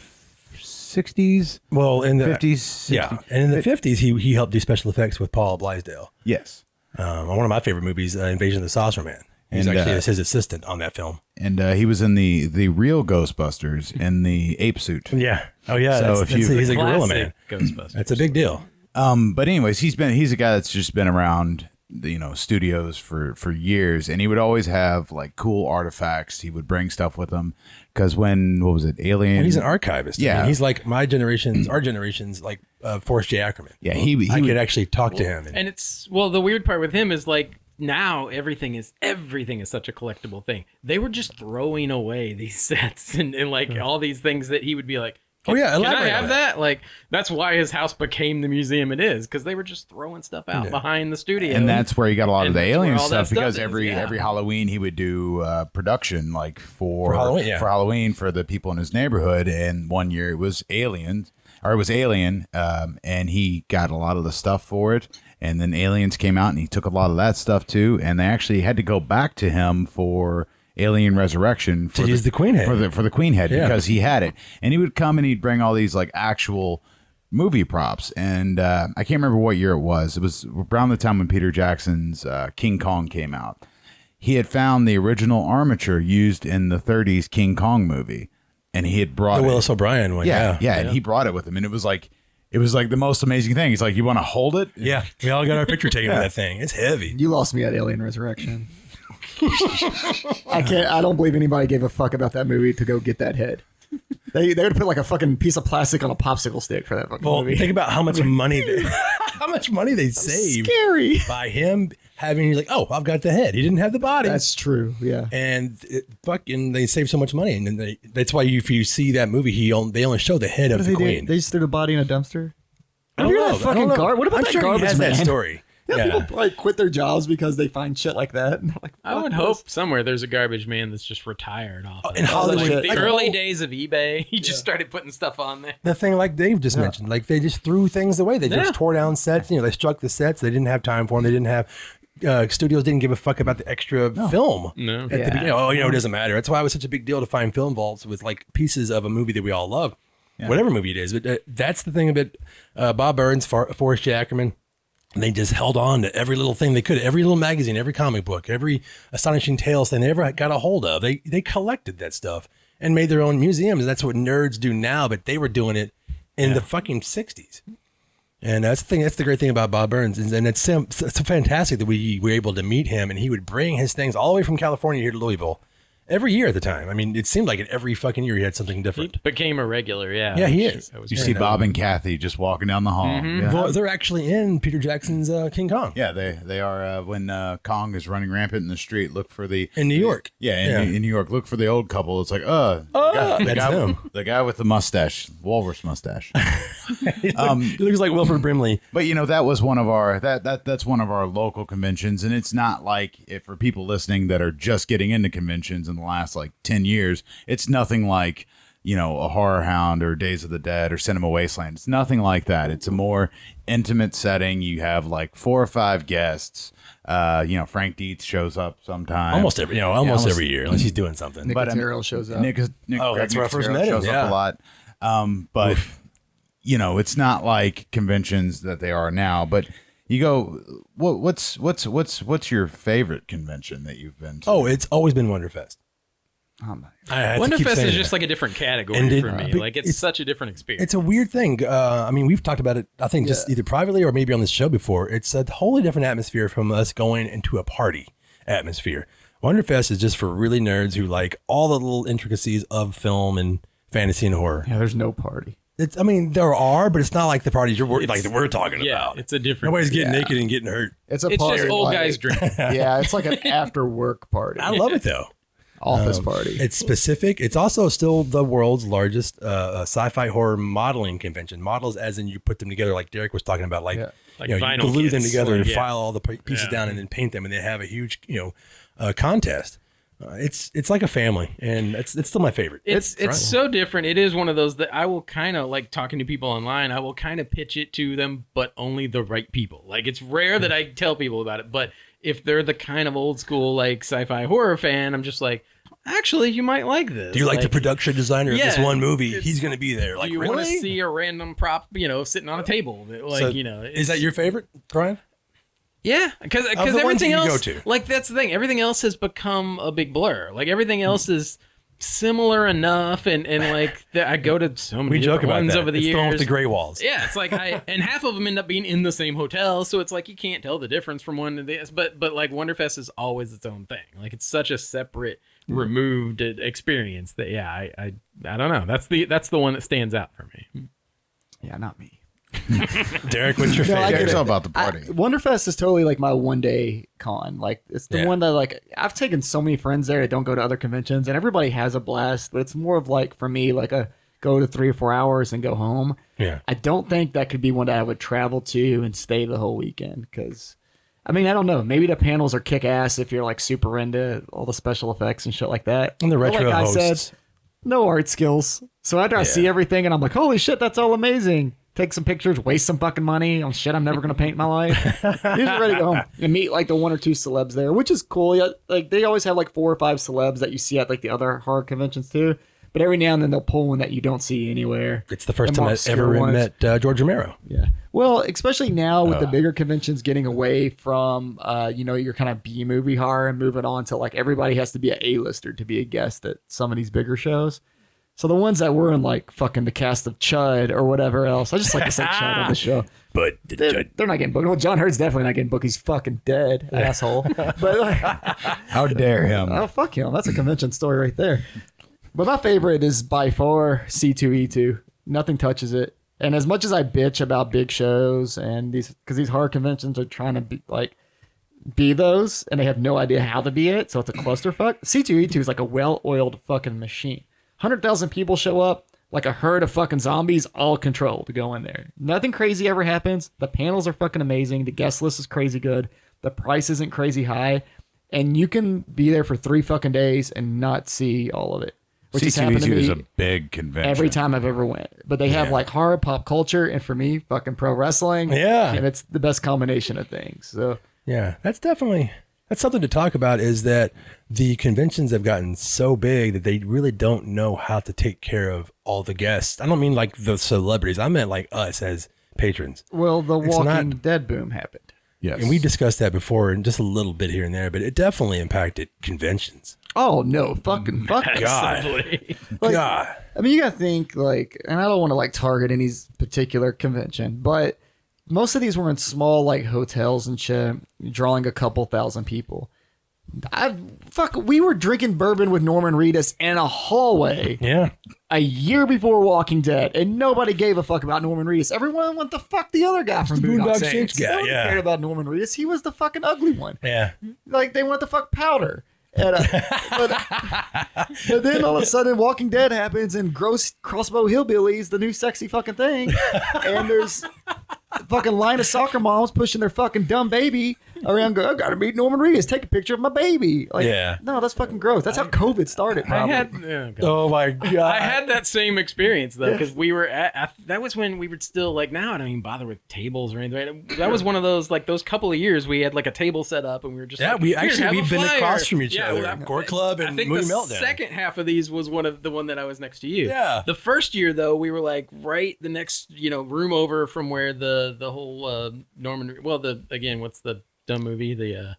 sixties. Well, in the fifties, yeah, and in the fifties, he he helped do special effects with Paul Blisdale. Yes, um, one of my favorite movies, uh, Invasion of the Saucer Man. He's and, actually uh, his assistant on that film. And uh, he was in the the real Ghostbusters in the ape suit. Yeah. Oh yeah. So that's, if that's you, a, he's a gorilla man. Ghostbusters. That's a big deal. Um, but anyways, he's been he's a guy that's just been around. You know, studios for, for years, and he would always have like cool artifacts. He would bring stuff with him because when what was it, Alien? Well, he's an archivist. Yeah, I mean, he's like my generation's, our generation's, like uh, Forrest J. Ackerman. Yeah, he. he I would, could actually talk well, to him, and, and it's well. The weird part with him is like now everything is everything is such a collectible thing. They were just throwing away these sets and, and like all these things that he would be like. Can, oh yeah, can I have that? Like that's why his house became the museum it is, because they were just throwing stuff out yeah. behind the studio, and that's where he got a lot and of the alien stuff, stuff because is, every yeah. every Halloween he would do uh, production like for for Halloween, yeah. for Halloween for the people in his neighborhood, and one year it was Aliens or it was Alien, um, and he got a lot of the stuff for it, and then Aliens came out and he took a lot of that stuff too, and they actually had to go back to him for. Alien Resurrection for the, the Queen Head for the for the Queen Head yeah. because he had it, and he would come and he'd bring all these like actual movie props, and uh, I can't remember what year it was. It was around the time when Peter Jackson's uh, King Kong came out. He had found the original armature used in the thirties King Kong movie, and he had brought the Willis O'Brien one. Yeah, yeah, yeah, and he brought it with him, and it was like it was like the most amazing thing. He's like, you want to hold it? Yeah, we all got our picture taken yeah. with that thing. It's heavy. You lost me at Alien Resurrection. I can't. I don't believe anybody gave a fuck about that movie to go get that head. They they would put like a fucking piece of plastic on a popsicle stick for that fucking well, movie. Think about how much money they how much money they saved. Scary by him having like, oh, I've got the head. He didn't have the body. That's true. Yeah, and it, fucking they saved so much money, and then they, that's why you, if you see that movie, he only, they only show the head what of the queen. They just threw the body in a dumpster. I don't, I don't know. That fucking I don't know. Gar- what about I'm that sure garbage he has man? That story. Yeah, yeah, people like quit their jobs because they find shit like that. Like, I would this. hope somewhere there's a garbage man that's just retired off. Of oh, in Hollywood, like the like, early oh. days of eBay, he yeah. just started putting stuff on there. The thing, like Dave just yeah. mentioned, like they just threw things away. They yeah. just tore down sets. You know, they struck the sets. They didn't have time for them. They didn't have. Uh, studios didn't give a fuck about the extra no. film. No. At yeah. the beginning, oh, you know, it doesn't matter. That's why it was such a big deal to find film vaults with like pieces of a movie that we all love, yeah. whatever movie it is. But uh, that's the thing about uh, Bob Burns, Far- Forrest J. Ackerman. And they just held on to every little thing they could, every little magazine, every comic book, every Astonishing Tales thing they ever got a hold of. They they collected that stuff and made their own museums. That's what nerds do now, but they were doing it in yeah. the fucking sixties. And that's the thing. That's the great thing about Bob Burns, is, and it's, it's fantastic that we were able to meet him. And he would bring his things all the way from California here to Louisville every year at the time. I mean, it seemed like it every fucking year he had something different. He became a regular, yeah. Yeah, he is. You see Bob and Kathy just walking down the hall. Mm-hmm. Yeah. Well, they're actually in Peter Jackson's uh, King Kong. Yeah, they they are uh, when uh, Kong is running rampant in the street. Look for the in New York. Yeah, in, yeah. in New York, look for the old couple. It's like, uh, oh, the guy, the, that's guy, him. the guy with the mustache, walrus mustache. He um, looks, looks like Wilford Brimley. But you know, that was one of our that that that's one of our local conventions, and it's not like if for people listening that are just getting into conventions in the last like ten years, it's nothing like, you know, a Horror Hound or Days of the Dead or Cinema Wasteland. It's nothing like that. It's a more intimate setting. You have like four or five guests. Uh, you know, Frank Dietz shows up sometime. Almost every, you know, almost, yeah, almost every year, unless he's doing something. Nick Terrell um, shows up. Nick, Nick, oh, Greg, that's Nick where I first met him. Shows yeah. up a lot. Um, but Oof. you know, it's not like conventions that they are now. But you go, what, what's what's what's what's your favorite convention that you've been to? Oh, it's always been WonderFest. Oh my God. WonderFest is just that. like a different category it, for me. Like it's, it's such a different experience. It's a weird thing. Uh, I mean, we've talked about it, I think, just yeah. either privately or maybe on this show before. It's a wholly different atmosphere from us going into a party atmosphere. WonderFest is just for really nerds who like all the little intricacies of film and fantasy and horror. Yeah, there's no party. It's, I mean, there are, but it's not like the parties you're it's, like that we're talking yeah, about. It's a different. Nobody's getting yeah. naked and getting hurt. It's a it's party. It's just old like, guys drinking. Yeah, it's like an after work party. I love it though. Office um, party. It's specific. It's also still the world's largest uh, sci-fi horror modeling convention. Models as in you put them together, like Derek was talking about, like, yeah. like you, know, you glue kits. them together and yeah. file all the pieces yeah. down and then paint them, and they have a huge, you know, uh, contest. Uh, it's it's like a family, and it's it's still my favorite. It's it's, it's right. so different. It is one of those that I will kind of like talking to people online. I will kind of pitch it to them, but only the right people. Like it's rare yeah. that I tell people about it, but if they're the kind of old school like sci-fi horror fan, I'm just like, actually, you might like this. Do you like, like the production designer yeah, of this one movie? He's going to be there. Like, do you really? want to see a random prop, you know, sitting on a table? That, like, so you know, is that your favorite, Brian? Yeah, because because everything else, like that's the thing. Everything else has become a big blur. Like everything else mm. is similar enough, and and like the, I go to so many we joke about ones that. over the it's years. Thrown with the gray walls. Yeah, it's like I and half of them end up being in the same hotel, so it's like you can't tell the difference from one to this. But but like WonderFest is always its own thing. Like it's such a separate, mm. removed experience that yeah, I, I I don't know. That's the that's the one that stands out for me. Yeah, not me. Derek, what's your no, favorite? Derek's all about the party. I, WonderFest is totally like my one day con. Like it's the yeah. one that like I've taken so many friends there that don't go to other conventions, and everybody has a blast. But it's more of like for me, like a go to three or four hours and go home. Yeah, I don't think that could be one that I would travel to and stay the whole weekend because, I mean, I don't know. Maybe the panels are kick ass if you're like super into all the special effects and shit like that. And the retro like hosts. I said, no art skills. So after yeah. I see everything and I'm like, holy shit, that's all amazing. Take some pictures, waste some fucking money on shit I'm never going to paint in my life. You're ready to go home and meet like the one or two celebs there, which is cool. Like they always have like four or five celebs that you see at like the other horror conventions too. But every now and then they'll pull one that you don't see anywhere. It's the first time I've ever ones. met uh, George Romero. Yeah. Well, especially now with uh, the bigger conventions getting away from, uh, you know, your kind of B movie horror and moving on to like everybody has to be an A-lister to be a guest at some of these bigger shows. So the ones that were in like fucking the cast of Chud or whatever else, I just like to say Chud on the show. But the they're, Chud. they're not getting booked. Well, John Hurt's definitely not getting booked. He's fucking dead, asshole. But like, how dare him? Oh fuck him! That's a convention story right there. But my favorite is by far C two E two. Nothing touches it. And as much as I bitch about big shows and these, because these horror conventions are trying to be like be those, and they have no idea how to be it, so it's a clusterfuck. C two E two is like a well-oiled fucking machine. one hundred thousand people show up like a herd of fucking zombies, all controlled to go in there. Nothing crazy ever happens. The panels are fucking amazing. The guest list is crazy good. The price isn't crazy high. And you can be there for three fucking days and not see all of it. Which has happened to me is a big convention. Every time I've ever went. But they have yeah. like horror, pop culture, and for me, fucking pro wrestling. Yeah. And it's the best combination of things. So yeah, that's definitely... That's something to talk about is that the conventions have gotten so big that they really don't know how to take care of all the guests. I don't mean like the celebrities. I meant like us as patrons. Well, the it's Walking not, Dead boom happened. Yes. And we discussed that before and just a little bit here and there, but it definitely impacted conventions. Oh, no. Fucking fuck. God. Like, God. I mean, you got to think like, and I don't want to like target any particular convention, but most of these were in small, like, hotels and shit, drawing a couple thousand people. I, fuck, we were drinking bourbon with Norman Reedus in a hallway. Yeah. A year before Walking Dead, and nobody gave a fuck about Norman Reedus. Everyone went the fuck the other guy from Boondock Saints. Yeah, nobody yeah. cared about Norman Reedus. He was the fucking ugly one. Yeah. Like, they went the fuck Powder. And, uh, but, but then all of a sudden Walking Dead happens and gross crossbow hillbillies, the new sexy fucking thing. And there's a fucking line of soccer moms pushing their fucking dumb baby around going, I gotta meet Norman Reedus, take a picture of my baby. Like, yeah. No, that's fucking gross. That's how I, COVID started. Probably. I had, oh, God. oh my God. I had that same experience though. Cause we were at, I, that was when we were still like, now I don't even bother with tables or anything. That was one of those, like those couple of years we had like a table set up and we were just, yeah, like, we actually, we've been flyer. across from each yeah, other. Well, Gore Club and Movie Meltdown. The second half of these was one of the one that I was next to you. Yeah. The first year though, we were like right the next, you know, room over from where the, the whole uh, Norman, well, the, again, what's the dumb movie, the, uh,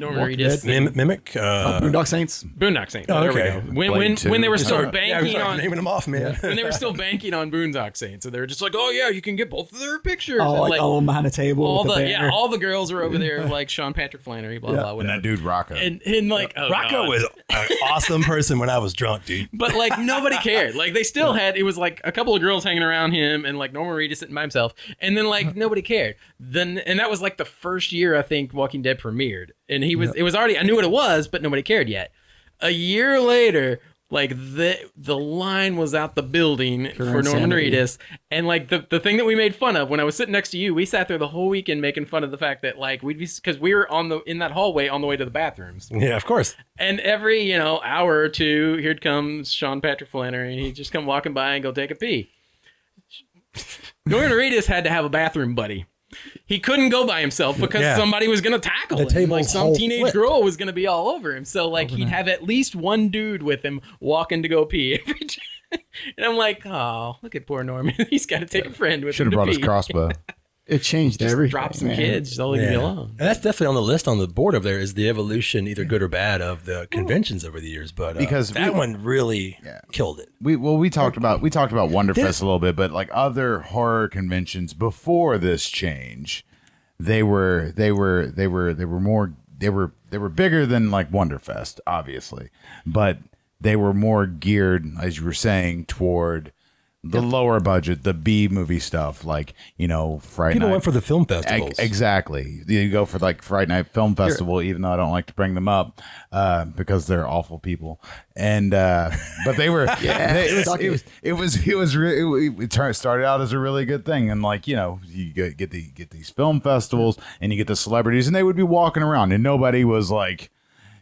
Norman Reedus Mim- Mimic, uh, uh, Boondock Saints, Boondock Saints. Oh, okay. There we go. When when, when they were still yeah. banking yeah, on naming them off, man. When they were still banking on Boondock Saints, so they were just like, "Oh yeah, you can get both of their pictures." Oh, and like, like all behind a table. All with the, the yeah, all the girls were over there, like Sean Patrick Flannery, blah yeah. blah. Whatever. And that dude Rocco, and, and like oh, Rocco God. was an awesome person when I was drunk, dude. But like nobody cared. Like they still had. It was like a couple of girls hanging around him, and like Norman Reedus sitting by himself, and then like nobody cared. Then and that was like the first year I think Walking Dead premiered. And he was, yep. it was already, I knew what it was, but nobody cared yet. A year later, like the, the line was out the building for, for Norman Reedus. And like the, the thing that we made fun of when I was sitting next to you, we sat there the whole weekend making fun of the fact that like we'd be, cause we were on the, in that hallway on the way to the bathrooms. Yeah, of course. And every, you know, hour or two, here comes Sean Patrick Flannery and he'd just come walking by and go take a pee. Norman Reedus had to have a bathroom buddy. He couldn't go by himself because yeah. somebody was going to tackle the him. Like some teenage flipped. girl was going to be all over him. So like Overnight. he'd have at least one dude with him walking to go pee every day. And I'm like, oh, look at poor Norman. He's got to take yeah. a friend with Should've him. Should have brought pee. his crossbow. It changed just everything. Drop some man. kids. Just leave yeah. me alone. And that's definitely on the list on the board over there is the evolution, either good or bad, of the conventions Ooh. over the years. But uh, because that we, one really yeah. killed it. We well, we talked about we talked about WonderFest this, a little bit, but like other horror conventions before this change, they were they were they were they were more they were they were bigger than like WonderFest, obviously, but they were more geared, as you were saying, toward the lower budget, the B movie stuff, like, you know, Friday People night. went for the film festivals. E- exactly. You go for like Friday Night Film Festival, Here. even though I don't like to bring them up uh, because they're awful people. And uh, but they were, yeah, they, it, was, it was, it was, it was, re- it, it started out as a really good thing. And like, you know, you get, get the, get these film festivals and you get the celebrities and they would be walking around and nobody was like,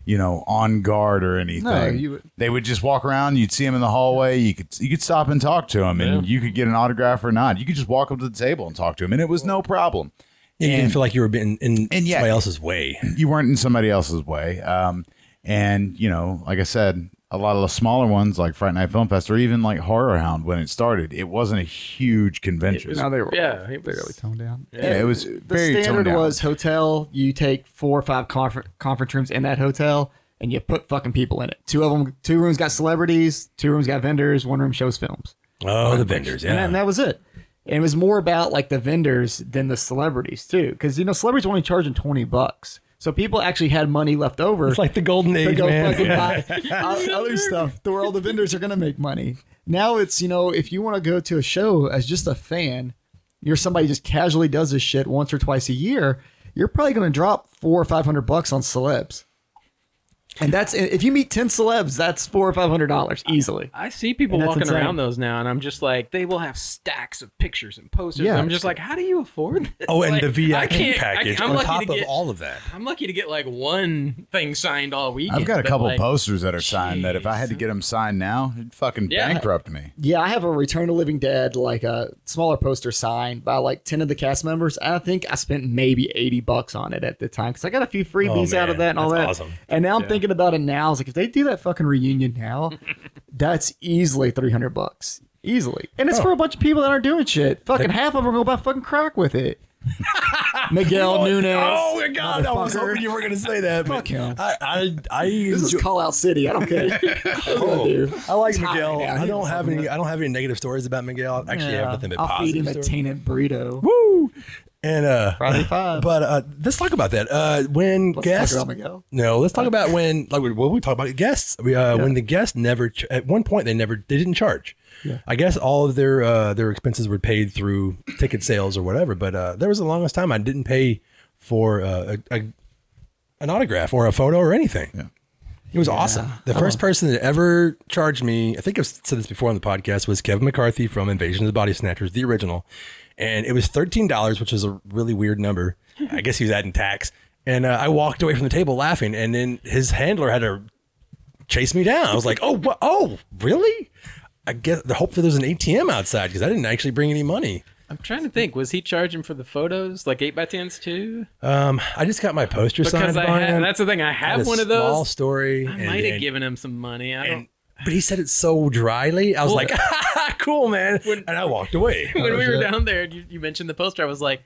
you know, on guard or anything. No, you would, they would just walk around. You'd see them in the hallway. You could you could stop and talk to them, and yeah. you could get an autograph or not. You could just walk up to the table and talk to them, and it was no problem. And, and you didn't feel like you were in, in and yeah, somebody else's way. You weren't in somebody else's way. Um, and, you know, like I said, a lot of the smaller ones like Friday Night Film Fest or even like Horror Hound when it started, it wasn't a huge convention. Was, no, they were yeah, it was, really toned down. Yeah, yeah it was the very standard toned was down. Hotel. You take four or five confer- conference rooms in that hotel and you put fucking people in it. Two of them, two rooms got celebrities, two rooms got vendors, one room shows films. Oh, the vendors, yeah, and that, and that was it. And it was more about like the vendors than the celebrities too, because you know celebrities were only charging twenty bucks. So people actually had money left over. It's like the golden age, go man. Yeah. Other stuff. The world, the vendors are going to make money. Now it's, you know, if you want to go to a show as just a fan, you're somebody who just casually does this shit once or twice a year, you're probably going to drop four or five hundred bucks on celebs. And that's, if you meet ten celebs, that's four or five hundred dollars easily. I, I see people walking insane. around those now, and I'm just like, they will have stacks of pictures and posters. Yeah, I'm just like, how do you afford this? Oh, and like, the V I P package I, I'm on top to get, of all of that. I'm lucky to get like one thing signed all weekend. I've got a couple like, posters that are signed geez. that if I had to get them signed now, it'd fucking yeah. bankrupt me. Yeah, I have a Return of Living Dead, like a smaller poster signed by like ten of the cast members. I think I spent maybe eighty bucks on it at the time because I got a few freebies oh, out of that and all that's that. Awesome. And now I'm yeah. thinking about it now, it's like if they do that fucking reunion now, that's easily three hundred bucks, easily, and it's oh. for a bunch of people that aren't doing shit. Fucking they, half of them go buy fucking crack with it. Miguel oh, Nunes. Oh my God, I was hoping you were going to say that. Fuck him. I, I, I this enjoy- is call out city. I don't care. oh, I like Miguel. I, I don't have any. Up. I don't have any negative stories about Miguel. Actually, yeah, I have nothing but I'll positive. I'll feed him a tainted burrito. Woo. And uh, Friday Five. But uh, let's talk about that. Uh, when let's guests, talk about Miguel. no, let's talk about when like what we talk about guests. We uh, yeah. when the guests never ch- at one point they never they didn't charge. Yeah. I guess all of their uh, their expenses were paid through ticket sales or whatever. But uh, there was the longest time I didn't pay for uh, a, a an autograph or a photo or anything. Yeah. It was yeah. awesome. The first person that ever charged me, I think I've said this before on the podcast, was Kevin McCarthy from Invasion of the Body Snatchers, the original. And it was thirteen dollars, which is a really weird number. I guess he was adding tax. And uh, I walked away from the table laughing. And then his handler had to chase me down. I was like, oh, wh- oh, really? I guess hopefully there's an A T M outside because I didn't actually bring any money. I'm trying to think. Was he charging for the photos, like eight by tens too? Um, I just got my poster because signed by him. That's the thing. I have one of those. Small story. I and, might have and, given him some money. I don't. And, but he said it so dryly. I was well, like, ah, cool, man. When, and I walked away. When we were down there, you, you mentioned the poster. I was like,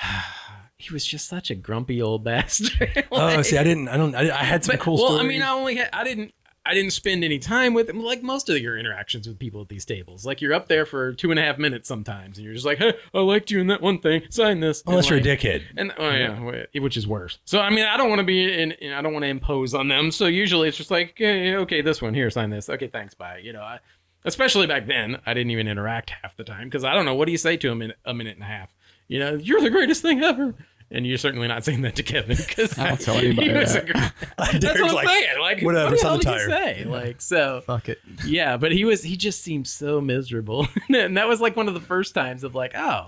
ah, he was just such a grumpy old bastard. Like, oh, see, I didn't. I don't. I, I had some but, cool well, stories. Well, I mean, I only. Had, I didn't. I didn't spend any time with him. Like most of your interactions with people at these tables, like you're up there for two and a half minutes sometimes, and you're just like, "Hey, I liked you in that one thing. Sign this." Unless and you're like, a dickhead, and oh yeah, yeah, which is worse. So I mean, I don't want to be, in, I don't want to impose on them. So usually it's just like, hey, "Okay, this one here, sign this. Okay, thanks, bye." You know, I, especially back then, I didn't even interact half the time because I don't know what do you say to him in a minute and a half. You know, you're the greatest thing ever. And you're certainly not saying that to Kevin because I don't tell anybody that. Gr- That's what I'm like, saying. Like, whatever, what the hell did you say? Like, so fuck it. Yeah, but he was—he just seemed so miserable, and that was like one of the first times of like, oh,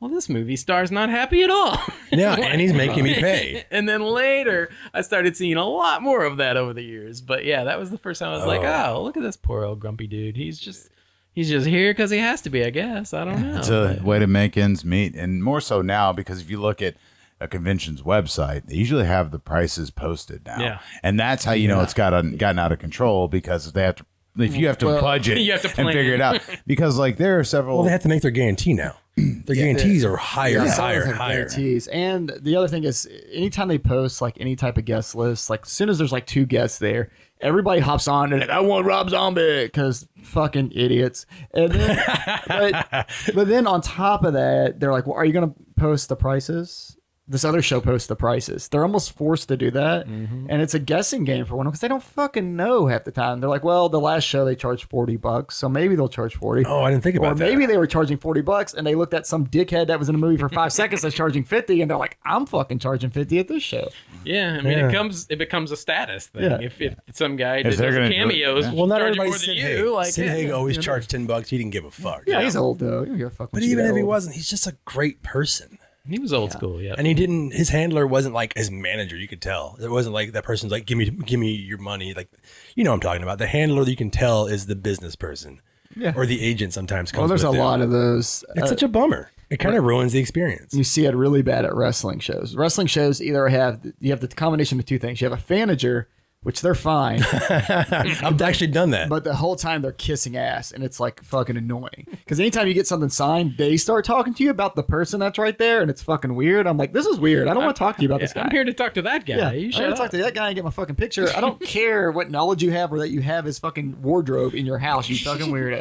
well, this movie star's not happy at all. Yeah, like, and he's making me pay. And then later, I started seeing a lot more of that over the years. But yeah, that was the first time I was oh. like, oh, look at this poor old grumpy dude. He's just. He's just here because he has to be, I guess. I don't know. It's a way to make ends meet. And more so now, because if you look at a convention's website, they usually have the prices posted now. Yeah. And that's how you know yeah. it's gotten, gotten out of control because they have to, if you have to well, budget you have to and figure it out. Because like there are several. Well, they have to make their guarantee now. Their yeah, guarantees are higher, yeah, higher, like higher. Guarantees. And the other thing is anytime they post like any type of guest list, like as soon as there's like two guests there, everybody hops on and like, I want Rob Zombie because fucking idiots. And then, but, but then on top of that, they're like, well, are you going to post the prices? This other show posts the prices. They're almost forced to do that. Mm-hmm. And it's a guessing game for one because they don't fucking know half the time. They're like, well, the last show they charged forty bucks. So maybe they'll charge forty. Oh, I didn't think about or that. Or maybe they were charging forty bucks and they looked at some dickhead that was in a movie for five seconds that's charging fifty. And they're like, I'm fucking charging fifty at this show. Yeah, I mean, yeah. it comes, it becomes a status thing. Yeah. If, if some guy does cameos, do yeah. well, not everybody more than Hague. you. Like, Sid Haig always you know? charged ten bucks. He didn't give a fuck. Yeah, yeah. He's old though. He didn't give a fuck. But even if old. he wasn't, he's just a great person. He was old yeah. school, yeah. And he didn't. His handler wasn't like his manager. You could tell it wasn't like that person's like, give me, give me your money. Like, you know, what I'm talking about the handler. That you can tell is the business person, yeah, or the agent sometimes. Comes well, there's with a them. lot of those. It's uh, such a bummer. It kind of ruins the experience. You see it really bad at wrestling shows. Wrestling shows either have you have the combination of two things. You have a fanager, which they're fine. I've actually done that. But the whole time they're kissing ass, and it's like fucking annoying. Because anytime you get something signed, they start talking to you about the person that's right there, and it's fucking weird. I'm like, this is weird. I don't want to talk to you about yeah, this guy. I'm here to talk to that guy. Yeah, you should talk to that guy and get my fucking picture. I don't care what knowledge you have or that you have his fucking wardrobe in your house, you fucking weirdo.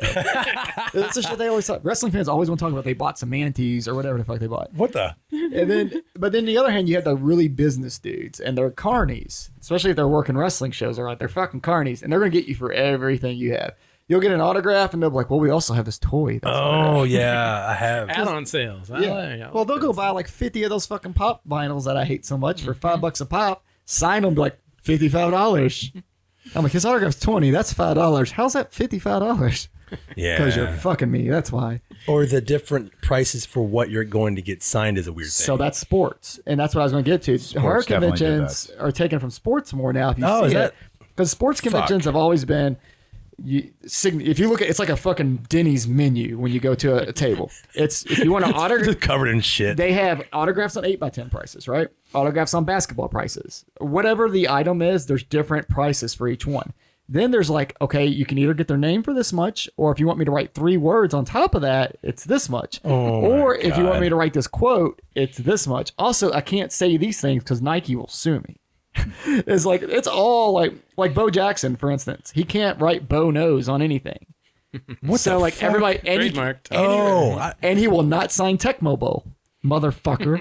That's the shit they always talk. Wrestling fans always want to talk about they bought some manatees or whatever the fuck they bought. What the? And then, but then the other hand, you have the really business dudes, and they're carnies, especially if they're working wrestling. Wrestling shows are like they're fucking carnies, and they're gonna get you for everything you have. You'll get an autograph, and they'll be like, "Well, we also have this toy." That's oh right. yeah, I have add-on sales. I yeah. Well, they'll go buy like fifty of those fucking pop vinyls that I hate so much for five bucks a pop. Sign them, be like fifty-five dollars. I'm like, his autograph's twenty. That's five dollars. How's that fifty-five dollars? Yeah, because you're fucking me. That's why. Or the different prices for what you're going to get signed is a weird thing. So that's sports, and that's what I was going to get to. Sports horror conventions are taken from sports more now. If you oh, see is that because sports Fuck. conventions have always been. You, if you look at it's like a fucking Denny's menu when you go to a, a table. It's if you want to autograph covered in shit. They have autographs on eight by ten prices, right? Autographs on basketball prices. Whatever the item is, there's different prices for each one. Then there's like, okay, you can either get their name for this much, or if you want me to write three words on top of that, it's this much. Oh or if you want me to write this quote, it's this much. Also, I can't say these things because Nike will sue me. It's like, it's all like, like Bo Jackson, for instance. He can't write Bo Knows on anything. What so the like fuck? Everybody, and he, and, he, oh, I, and he will not sign Tecmo Bowl. motherfucker.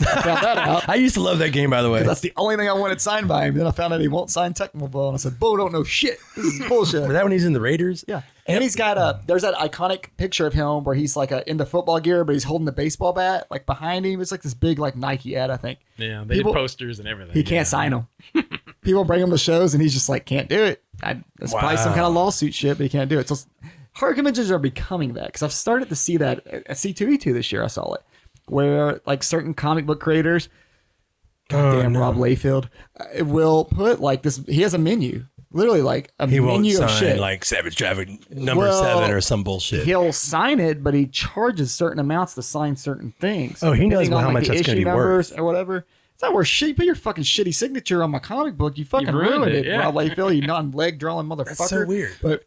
I found that out. I used to love that game, by the way. That's the only thing I wanted signed by him. Then I found out he won't sign Tecmo Bowl, and I said, Bo don't know shit. This is bullshit. That when he's in the Raiders? Yeah. And yep. he's got a, there's that iconic picture of him where he's like a, in the football gear, but he's holding the baseball bat like behind him. It's like this big like Nike ad, I think. Yeah, they People, did posters and everything. He yeah. can't sign them. People bring him to shows and he's just like, can't do it. I, it's wow. probably some kind of lawsuit shit, but he can't do it. So horror conventions are becoming that, because I've started to see that at C two E two this year. I saw it where like certain comic book creators, God oh, damn no. Rob Layfield, uh, will put like this. He has a menu. Literally like a he menu won't sign of shit. Like Savage Traffic number well, seven or some bullshit. He'll sign it, but he charges certain amounts to sign certain things. Oh, he knows on, how like, much that's going to be worth or whatever. It's not worth shit. You put your fucking shitty signature on my comic book. You fucking you ruined, ruined it, it yeah. Rob Layfield. You non-leg drawing motherfucker. That's so weird. But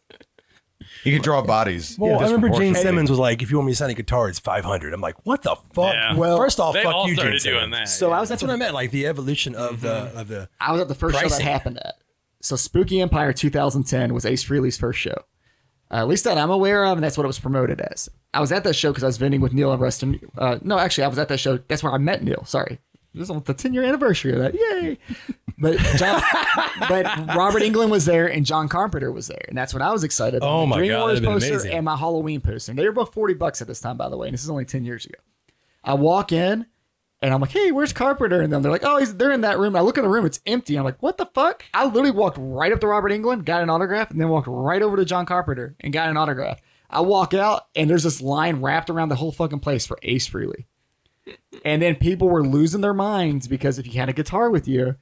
you can draw bodies. Well, yeah, I remember Gene Simmons was like, if you want me to sign a guitar, it's five hundred. I'm like, what the fuck? Yeah. Well, first off, fuck you, Gene Simmons. That, so yeah. I was that's what I meant. Like the evolution of the of the. I was at the first show that happened at. So Spooky Empire two thousand ten was Ace Frehley's first show. Uh, at least that I'm aware of, and that's what it was promoted as. I was at that show because I was vending with Neil and Rustin. Uh, no, actually, I was at that show. That's where I met Neil. Sorry. It was on the ten-year anniversary of that. Yay! But John, but Robert Englund was there, and John Carpenter was there, and that's when I was excited. Oh, my Dream God. Wars poster amazing. And my Halloween poster. And they were both forty bucks at this time, by the way, and this is only ten years ago. I walk in. And I'm like, hey, where's Carpenter? And then they're like, oh, he's they're in that room. And I look in the room. It's empty. I'm like, what the fuck? I literally walked right up to Robert Englund, got an autograph, and then walked right over to John Carpenter and got an autograph. I walk out, and there's this line wrapped around the whole fucking place for Ace Frehley. And then people were losing their minds because if you had a guitar with you,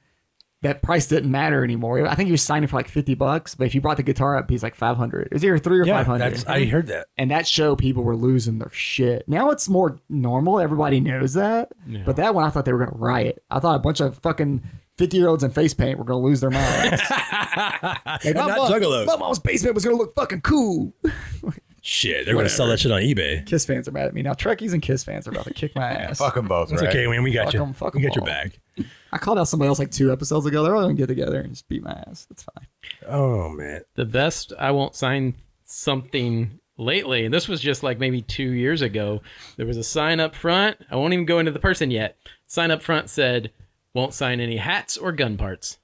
that price didn't matter anymore. I think he was signing for like fifty bucks, but if you brought the guitar up, he's like five hundred. It was either three or yeah, five hundred. I heard that. And that show, people were losing their shit. Now it's more normal. Everybody knows that. Yeah. But that one, I thought they were going to riot. I thought a bunch of fucking fifty-year-olds in face paint were going to lose their minds. Like, not mom, juggalos. My mom's basement was going to look fucking cool. Shit, they're going to sell that shit on eBay. Kiss fans are mad at me. Now Trekkies and Kiss fans are about to kick my ass. Fuck them both, right? It's okay, man. We got fuck you. Them, fuck we them got all. Your back. I called out somebody else like two episodes ago. They're all going to get together and just beat my ass. It's fine. Oh, man. The best I won't sign something lately, and this was just like maybe two years ago, there was a sign up front. I won't even go into the person yet. Sign up front said, won't sign any hats or gun parts.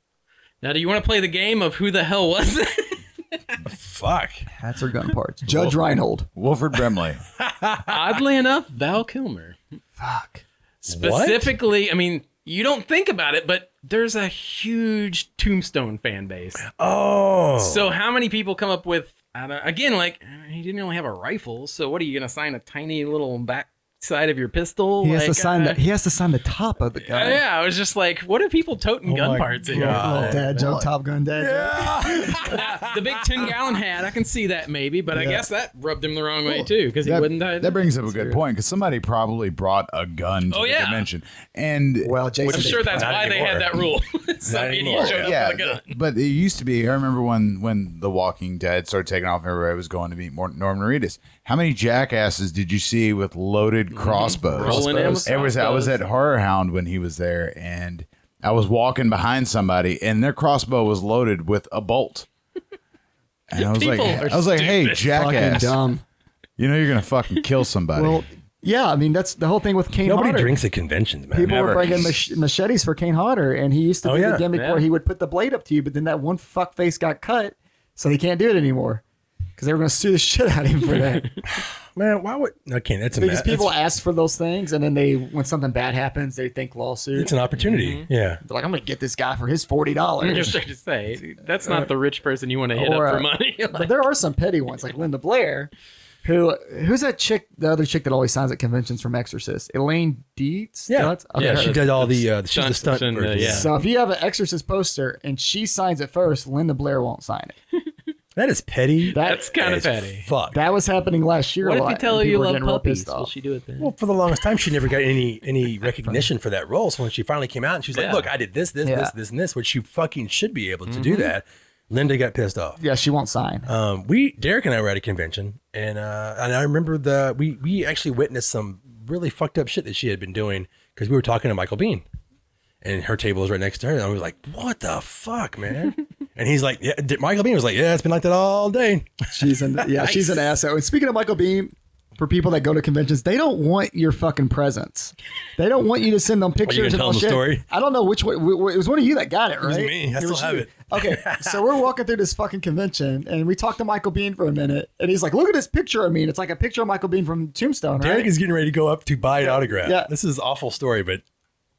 Now, do you want to play the game of who the hell was it? Fuck. Hats or gun parts. Judge Wolf- Reinhold. Wilford Brimley. Oddly enough, Val Kilmer. Fuck. Specifically, what? I mean, you don't think about it, but there's a huge Tombstone fan base. Oh. So how many people come up with, I don't, again, like, he didn't really have a rifle, so what are you going to sign a tiny little back side of your pistol? He has, like, to sign uh, the, he has to sign the top of the gun. Yeah, I was just like, what are people toting oh gun parts in? Little dad joke, Top Gun dad joke. Yeah. uh, the big ten-gallon hat, I can see that maybe, but yeah. I guess that rubbed him the wrong cool. way too, because he wouldn't die. That brings up a good point, because somebody probably brought a gun to oh, the yeah. convention. And well, Jason, I'm sure that's why anymore. They had that rule. So idiot showed yeah. up with a gun. But it used to be, I remember when, when The Walking Dead started taking off, everybody was going to meet Norman Reedus. How many jackasses did you see with loaded crossbows? Mm-hmm. It was, crossbows. I was at Horror Hound when he was there, and I was walking behind somebody, and their crossbow was loaded with a bolt. And I was like, I was like, hey, jackass, dumb. You know you're gonna fucking kill somebody. Well, yeah, I mean that's the whole thing with Kane. Nobody Hodder. Drinks at conventions, man. People Never. Were bringing mach- machetes for Kane Hodder, and he used to do oh, yeah. the gimmick yeah. where he would put the blade up to you, but then that one fuckface got cut, so he can't do it anymore. Because they were going to sue the shit out of him for that. Man, why would... Okay, that's a Because ma- people that's... ask for those things, and then they, when something bad happens, they think lawsuit. It's an opportunity, mm-hmm. yeah. They're like, I'm going to get this guy for his forty dollars. Just to say, that's not the rich person you want to hit or, up for money. Uh, like, there are some petty ones, like Linda Blair, who who's that chick, the other chick that always signs at conventions from Exorcist? Elaine Dietz? Yeah, okay, yeah she did all the... Uh, she's the stunt person. Uh, yeah. So if you have an Exorcist poster, and she signs it first, Linda Blair won't sign it. That is petty. That That's kind of petty. Fuck. That was happening last year. What if you tell her you love puppies? Will she do it then? Well, for the longest time, she never got any any recognition for that role. So when she finally came out and she's yeah. like, "Look, I did this, this, yeah. this, this, and this," which she fucking should be able to mm-hmm. do that. Linda got pissed off. Yeah, she won't sign. Um, we Derek and I were at a convention, and uh, and I remember the we we actually witnessed some really fucked up shit that she had been doing because we were talking to Michael Biehn, and her table was right next to her, and I was like, "What the fuck, man." And he's like, yeah, Michael Biehn was like, yeah, it's been like that all day. She's an, yeah, nice. She's an asshole. And speaking of Michael Biehn, for people that go to conventions, they don't want your fucking presence. They don't want you to send them pictures. Are you and tell all them shit. Story? I don't know which one. It was one of you that got it, right? It was me. I it still have you. It. Okay, so we're walking through this fucking convention, and we talked to Michael Biehn for a minute, and he's like, look at this picture of me. And it's like a picture of Michael Biehn from Tombstone, right? Derek is getting ready to go up to buy an yeah. autograph. Yeah. This is an awful story, but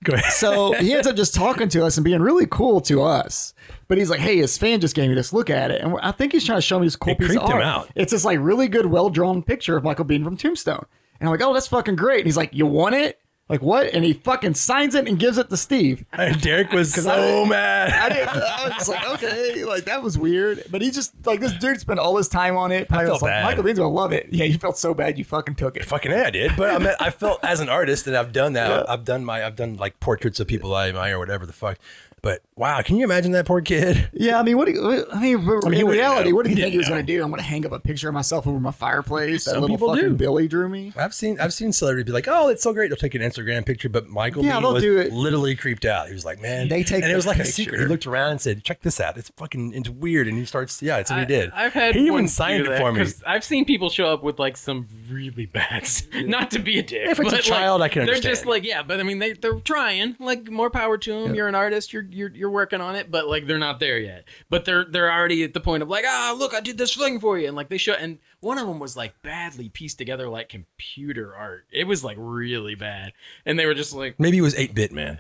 go ahead. So he ends up just talking to us and being really cool to us. But he's like, hey, his fan just gave me this. Look at it. And I think he's trying to show me this cool it piece of art. Out. It's this like really good, well-drawn picture of Michael Biehn from Tombstone. And I'm like, oh, that's fucking great. And he's like, you want it? Like, what? And he fucking signs it and gives it to Steve. And Derek was so I mad. I, didn't, I was just like, okay, like, that was weird. But he just, like, this dude spent all his time on it. I felt was bad. Like, Michael Bihn's going to love it. Yeah, you felt so bad you fucking took it. Fucking A, I did. But I mean, I felt, as an artist, and I've done that. Yeah. I've done my, I've done, like, portraits of people I admire or whatever the fuck. But, wow, can you imagine that poor kid? Yeah, I mean, what do you, I mean, I mean in reality, know. What do you he think he was going to do? I'm going to hang up a picture of myself over my fireplace. Some that little fucking do. Billy drew me. I've seen I've seen celebrities be like, oh, it's so great. They'll take an Instagram picture, but Michael yeah, was literally creeped out. He was like, man. They take and it was like picture. A secret. He looked around and said, check this out. It's fucking, it's weird. And he starts, yeah, that's what I, he did. I've had he even signed it for me. I've seen people show up with like some really bad, not to be a dick. If it's but, a child, like, I can understand. They're just like, yeah, but I mean, they, they're trying. Like, more power to them. Yeah. You're an artist. You're You're you're working on it, but like they're not there yet. But they're they're already at the point of like, ah, look, I did this thing for you, and like they show. And one of them was like badly pieced together like computer art. It was like really bad, and they were just like, maybe it was eight bit man,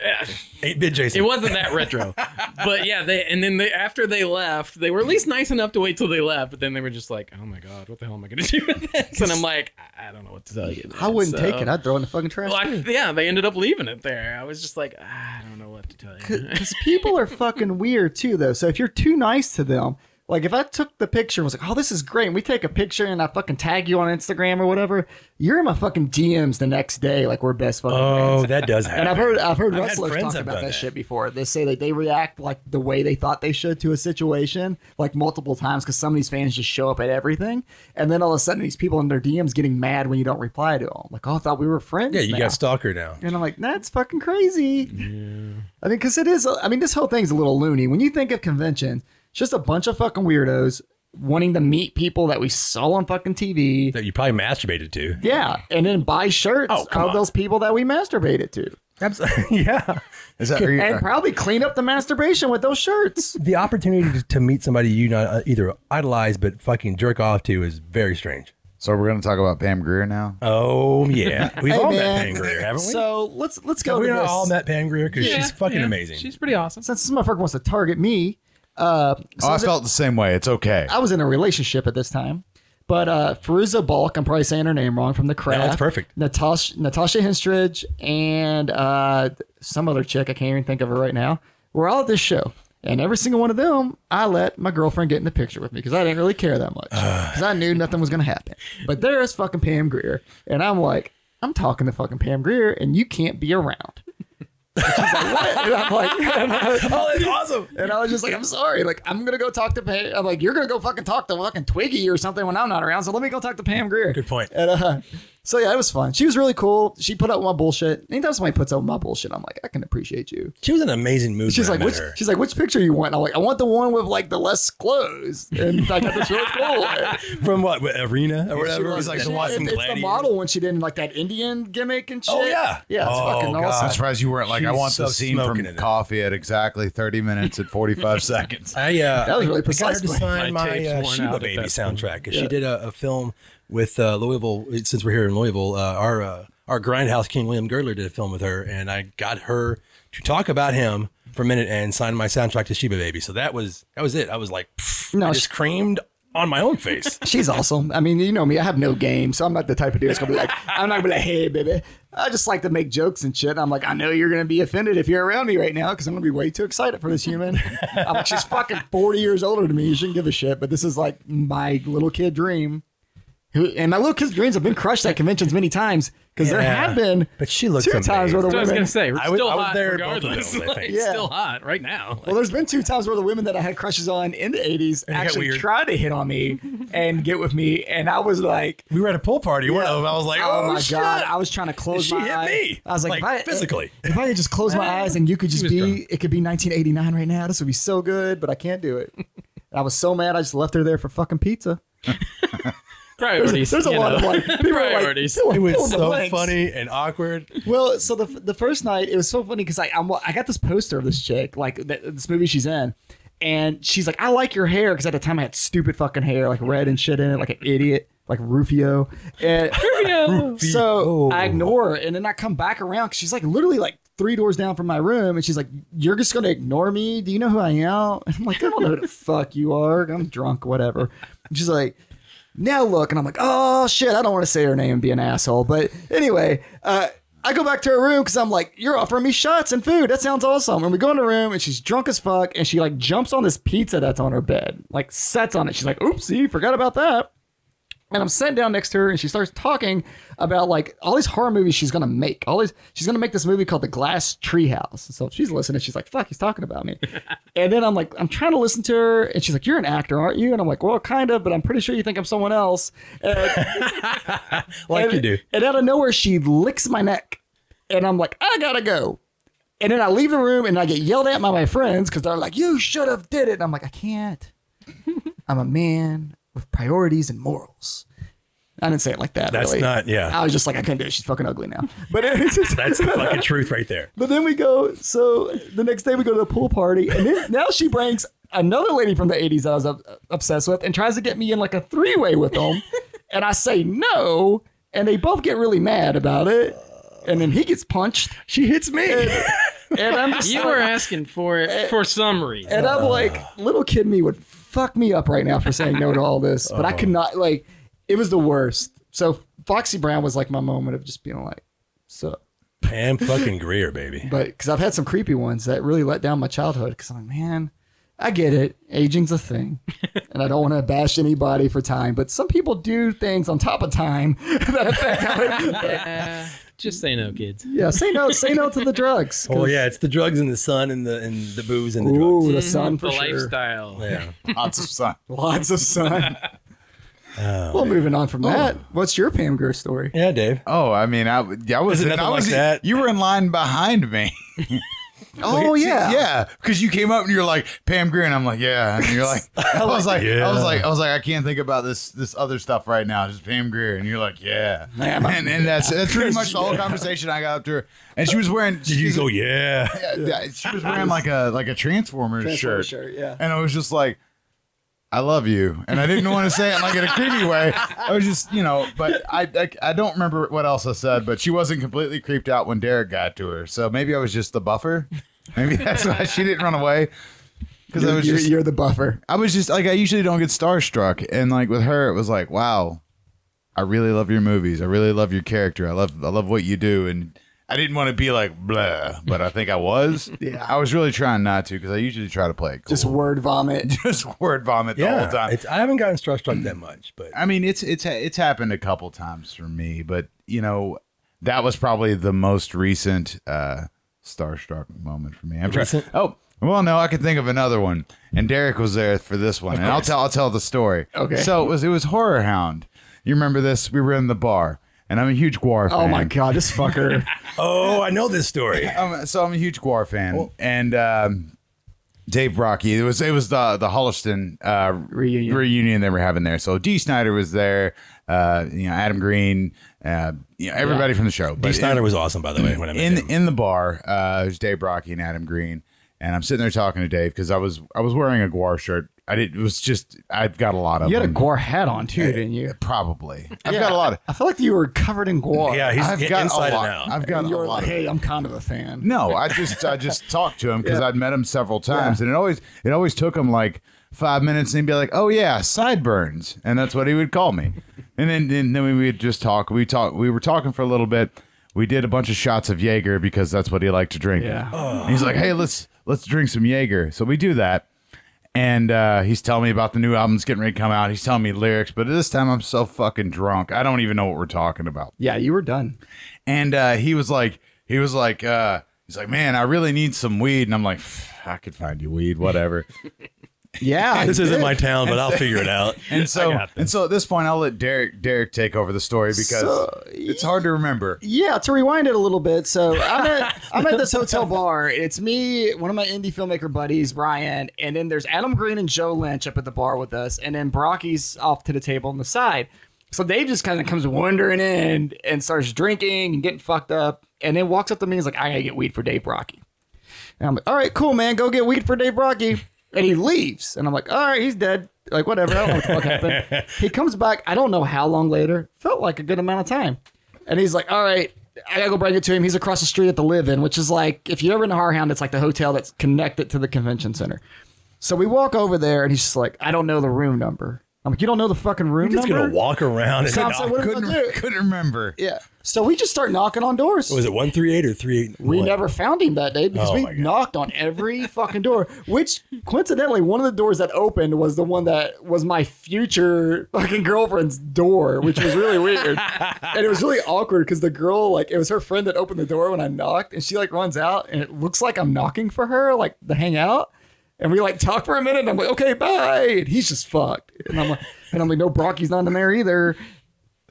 eight bit Jason. It wasn't that retro, but yeah. They and then they after they left, they were at least nice enough to wait till they left. But then they were just like, oh my god, what the hell am I gonna do with this? And I'm like, I, I don't know what to tell you. Man. I wouldn't so, take it. I'd throw it in the fucking trash. Well, I, yeah, they ended up leaving it there. I was just like, I don't know what to tell you. People are fucking weird too, though. So if you're too nice to them, like if I took the picture and was like, oh, this is great, and we take a picture and I fucking tag you on Instagram or whatever, you're in my fucking D Ms the next day, like we're best fucking oh, friends. Oh, that does happen. And I've heard I've heard I've wrestlers talk about that, that shit before. They say that they react like the way they thought they should to a situation, like multiple times, because some of these fans just show up at everything, and then all of a sudden these people in their D Ms getting mad when you don't reply to them. Like, oh, I thought we were friends. Yeah, you now. Got stalker now. And I'm like, that's fucking crazy. Yeah. I mean, because it is. I mean, this whole thing's a little loony when you think of convention. It's just a bunch of fucking weirdos wanting to meet people that we saw on fucking T V. That you probably masturbated to. Yeah. And then buy shirts oh, of on. Those people that we masturbated to. Absolutely. Yeah. Is that and are? Probably clean up the masturbation with those shirts. The opportunity to meet somebody you not either idolize but fucking jerk off to is very strange. So we're going to talk about Pam Grier now. Oh yeah, we've hey, all man. Met Pam Grier, haven't we? So let's let's go. We've all met Pam Grier because yeah, she's fucking yeah. amazing. She's pretty awesome. Since this motherfucker wants to target me. Uh, so oh, I felt it, the same way. It's okay. I was in a relationship at this time, but uh, Firuza Balk, I'm probably saying her name wrong, from The Craft. No, that's perfect. Natasha, Natasha Henstridge and uh, some other chick. I can't even think of her right now. We're all at this show. And every single one of them, I let my girlfriend get in the picture with me because I didn't really care that much because I knew nothing was going to happen. But there's fucking Pam Grier. And I'm like, I'm talking to fucking Pam Grier and you can't be around. And she's like, what? And I'm like, oh, that's awesome. And I was just like, I'm sorry. Like, I'm going to go talk to Pam. I'm like, you're going to go fucking talk to fucking Twiggy or something when I'm not around. So let me go talk to Pam Grier. Good point. And, uh, so, yeah, it was fun. She was really cool. She put up with my bullshit. Anytime somebody puts up with my bullshit, I'm like, I can appreciate you. She was an amazing movie. She's like, which, she's like, which picture you want? And I'm like, I want the one with like the less clothes. And I got this really cool. From what? With Arena or whatever? It was like the Watson Gladiator. It's the model when she did like that Indian gimmick and shit. Oh, yeah. Yeah, it's oh, fucking God. Awesome. I'm surprised you weren't like, I want so the scene from Coffee at exactly thirty minutes and forty-five seconds. I, uh, that was really precise. I got her to sign my, my uh, Sheba Baby soundtrack because yeah. she did a, a film with uh, Louisville. Since we're here in Louisville, uh, our uh, our Grindhouse King William Girdler did a film with her, and I got her to talk about him for a minute and sign my soundtrack to Sheba Baby. So that was that was it. I was like, no, I just she- creamed. On my own face. She's awesome. I mean, you know me. I have no game, so I'm not the type of dude that's going to be like, I'm not going to be like, hey, baby. I just like to make jokes and shit. And I'm like, I know you're going to be offended if you're around me right now because I'm going to be way too excited for this human. I'm like, she's fucking forty years older than me. You shouldn't give a shit. But this is like my little kid dream. And my little kid's dreams have been crushed at conventions many times because yeah. there have been but she two amazing. Times where the women. I was going to say, I was, still I was hot there regardless. Both of those, like, yeah. Still hot right now. Like, well, there's been two times where the women that I had crushes on in the eighties actually tried to hit on me and get with me. And I was like. We were at a pool party. Yeah. One of them. I was like, oh, oh my shit. God. I was trying to close she my eyes. She hit me. I was like, like if I, physically. If I could just close my eyes and you could just be, drunk. It could be nineteen eighty-nine right now. This would be so good, but I can't do it. And I was so mad. I just left her there for fucking pizza. Priorities. There's, there's a lot know. of like priorities. Like, it was so blanks. funny and awkward. Well, so the the first night it was so funny because I I'm, I got this poster of this chick like th- this movie she's in, and she's like, I like your hair, because at the time I had stupid fucking hair, like red and shit in it, like an idiot, like Rufio. And Rufio. So I ignore her, and then I come back around because she's like literally like three doors down from my room, and she's like, "You're just gonna ignore me? Do you know who I am?" And I'm like, "I don't know who the fuck you are. I'm drunk, whatever." And she's like, "Now look," and I'm like, oh shit, I don't want to say her name and be an asshole, but anyway, uh, I go back to her room because I'm like, "You're offering me shots and food. That sounds awesome." And we go in the room, and she's drunk as fuck, and she like jumps on this pizza that's on her bed, like sets on it. She's like, "Oopsie, forgot about that." And I'm sitting down next to her, and she starts talking about like all these horror movies she's gonna make. All these, she's gonna make this movie called The Glass Treehouse. So she's listening, she's like, "Fuck, he's talking about me." And then I'm like, I'm trying to listen to her, and she's like, "You're an actor, aren't you?" And I'm like, "Well, kind of, but I'm pretty sure you think I'm someone else." And, like and, you do. And out of nowhere, she licks my neck, and I'm like, "I gotta go." And then I leave the room, and I get yelled at by my friends because they're like, "You should have did it." And I'm like, "I can't. I'm a man with priorities and morals." I didn't say it like that. That's really. not, yeah. I was just like, I couldn't do it. She's fucking ugly now. But it's just, that's the fucking truth right there. But then we go, so the next day we go to the pool party, and then now she brings another lady from the eighties I was up, obsessed with, and tries to get me in like a three-way with them. And I say no, and they both get really mad about it. And then he gets punched. She hits me. And, and I'm just, you were asking for it and, for some reason. And I'm like, little kid me would fuck me up right now for saying no to all this, but oh. I could not, like, it was the worst. So Foxy Brown was like my moment of just being like, so Pam fucking Grier, baby. But because I've had some creepy ones that really let down my childhood, because I'm like, man, I get it, aging's a thing, and I don't want to bash anybody for time, but some people do things on top of time that affect how it do that. Just say no, kids. Yeah, say no. Say no to the drugs. Oh yeah, it's the drugs and the sun and the and the booze and the ooh, drugs. Ooh, the sun for the sure. lifestyle. Yeah, lots of sun. Lots of sun. Oh, well, man. Moving on from that, oh. What's your Pam Grier story? Yeah, Dave. Oh, I mean, I, I was nothing I was, like that. You were in line behind me. Oh yeah, yeah. Because you came up and you're like, "Pam Grier," and I'm like, "Yeah." And you're like, I was like, yeah. I was like, I was like, I can't think about this this other stuff right now. Just Pam Grier, and you're like, "Yeah." Man, and, and that's that's pretty much the whole conversation. I got up to her, and she was wearing. Did you go? Yeah. Yeah, yeah. She was wearing like a like a Transformers, Transformers shirt. shirt. Yeah. And I was just like, "I love you," and I didn't want to say it like in a creepy way. I was just, you know, but I, I I don't remember what else I said. But she wasn't completely creeped out when Derek got to her, so maybe I was just the buffer. Maybe that's why she didn't run away. Because I was you're, just you're the buffer. I was just like, I usually don't get starstruck, and like with her, it was like, wow, I really love your movies. I really love your character. I love I love what you do, and I didn't want to be like, blah, but I think I was. Yeah. I was really trying not to, because I usually try to play it cool. Just word vomit. Just word vomit the yeah, whole time. It's, I haven't gotten starstruck that much, but I mean, it's it's it's happened a couple times for me, but you know, that was probably the most recent uh, starstruck moment for me. I'm recent? trying. Oh, well, no, I can think of another one, and Derek was there for this one, of and course. I'll tell I'll tell the story. Okay. So it was it was Horror Hound. You remember this? We were in the bar. And I'm a huge G W A R fan. Oh, my God, this fucker. Oh, I know this story. Um, so I'm a huge G W A R fan. Well, and um, Dave Brockie, it was it was the, the Holliston uh, reunion. reunion they were having there. So D. Snyder was there, uh, you know, Adam Green, uh, you know, everybody yeah. from the show. But D. Snyder in, was awesome, by the way. When I met in, him. in the bar, uh, it was Dave Brockie and Adam Green. And I'm sitting there talking to Dave because I was I was wearing a G W A R shirt. I did. It was just I've got a lot of. You had them. a G W A R hat on too, I, didn't you? Probably. I've yeah. got a lot. Of, I feel like you were covered in G W A R. Yeah, he's I've got inside a lot. Out. I've got and a lot. Like, hey, I'm kind of a fan. No, I just I just talked to him because yeah. I'd met him several times, yeah. and it always it always took him like five minutes, and he'd be like, "Oh yeah, sideburns," and that's what he would call me. And then and then we would just talk. We talk. We were talking for a little bit. We did a bunch of shots of Jaeger because that's what he liked to drink. Yeah. Oh. He's like, "Hey, let's let's drink some Jaeger." So we do that. And uh, he's telling me about the new album's getting ready to come out. He's telling me lyrics, but this time I'm so fucking drunk, I don't even know what we're talking about. Yeah, you were done. And uh, he was like, he was like, uh, he's like, "Man, I really need some weed." And I'm like, "I could find you weed, whatever." Yeah, this isn't my town, but I'll figure it out. And so, and so at this point, I'll let Derek Derek take over the story because so, it's hard to remember. Yeah, to rewind it a little bit. So I'm at I'm at this hotel bar. It's me, one of my indie filmmaker buddies, Brian, and then there's Adam Green and Joe Lynch up at the bar with us, and then Brocky's off to the table on the side. So Dave just kind of comes wandering in and starts drinking and getting fucked up, and then walks up to me and is like, I gotta get weed for Dave Brockie. And I'm like, all right, cool, man. Go get weed for Dave Brockie. And he leaves. And I'm like, all right, he's dead. Like, whatever. I don't know what the fuck happened. He comes back. I don't know how long later. Felt like a good amount of time. And he's like, all right, I gotta go bring it to him. He's across the street at the Live-In, which is like, if you're ever in the Horror Hound, it's like the hotel that's connected to the convention center. So we walk over there, and he's just like, I don't know the room number. I'm like, you don't know the fucking room number? You're just going to walk around. And so I'm like, what couldn't, do I do? couldn't remember. Yeah. So we just start knocking on doors. Was it one thirty-eight or three eighty-one? We never found him that day because oh we knocked on every fucking door, which coincidentally, one of the doors that opened was the one that was my future fucking girlfriend's door, which was really weird. And it was really awkward because the girl, like, it was her friend that opened the door when I knocked, and she like runs out and it looks like I'm knocking for her, like to hang out. And we like talk for a minute and I'm like, okay, bye. And he's just fucked. And I'm like, and I'm like, no, Brocky's not in there either.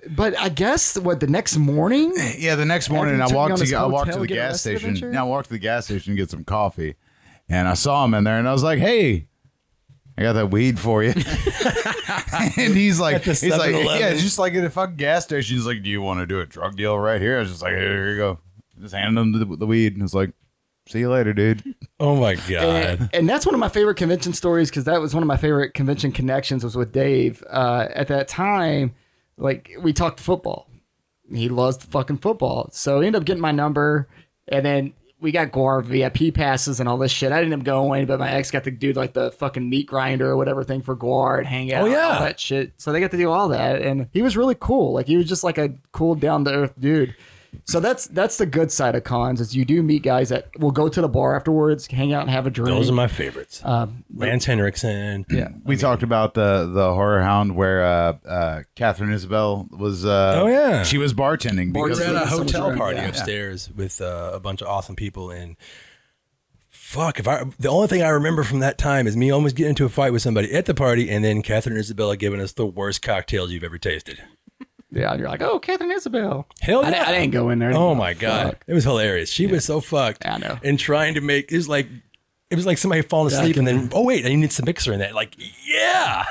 But I guess what the next morning? Yeah, the next morning I walked to I walked to the gas station. Now I walked to the gas station to get some coffee. And I saw him in there and I was like, hey, I got that weed for you. And he's like, he's like, yeah, it's just like at a fucking gas station. He's like, do you want to do a drug deal right here? I was just like, here you go. Just handed him the, the weed and it's like, see you later, dude. Oh, my God. And, and that's one of my favorite convention stories because that was one of my favorite convention connections was with Dave. Uh, at that time, like, we talked football. He loves fucking football. So he ended up getting my number, and then we got G W A R V I P passes and all this shit. I didn't end up going, but my ex got to do, like, the fucking meat grinder or whatever thing for G W A R and hang out. Oh, yeah. All that shit. So they got to do all that, and he was really cool. Like, he was just, like, a cool, down-to-earth dude. So that's that's the good side of cons is you do meet guys that will go to the bar afterwards, hang out and have a drink. Those are my favorites. Um, Lance Henriksen. Yeah, we I mean, talked about the the Horror Hound where uh, uh, Catherine Isabel was. Uh, oh yeah, she was bartending. We were at a hotel party yeah. upstairs with uh, a bunch of awesome people, and fuck, if I the only thing I remember from that time is me almost getting into a fight with somebody at the party, and then Catherine Isabella giving us the worst cocktails you've ever tasted. Yeah, and you're like, oh, Catherine Isabel. Hell yeah. I, I didn't go in there. Oh, my God. Fuck. It was hilarious. She yeah. was so fucked. I know. And trying to make, it was like, it was like somebody falling asleep yeah, and then, oh, wait, I need some mixer in that. Like, yeah.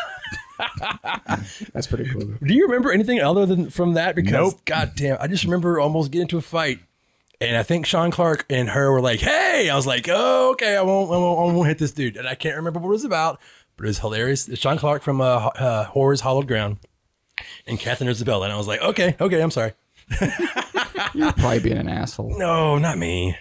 That's pretty cool. Do you remember anything other than from that? Because, nope. Goddamn, I just remember almost getting into a fight. And I think Sean Clark and her were like, hey. I was like, oh, okay, I won't, I won't, I won't hit this dude. And I can't remember what it was about, but it was hilarious. It's Sean Clark from uh, uh, Horror's Hollowed Ground. And Catherine Isabella, and I was like, okay, okay, I'm sorry. You're probably being an asshole. No, not me.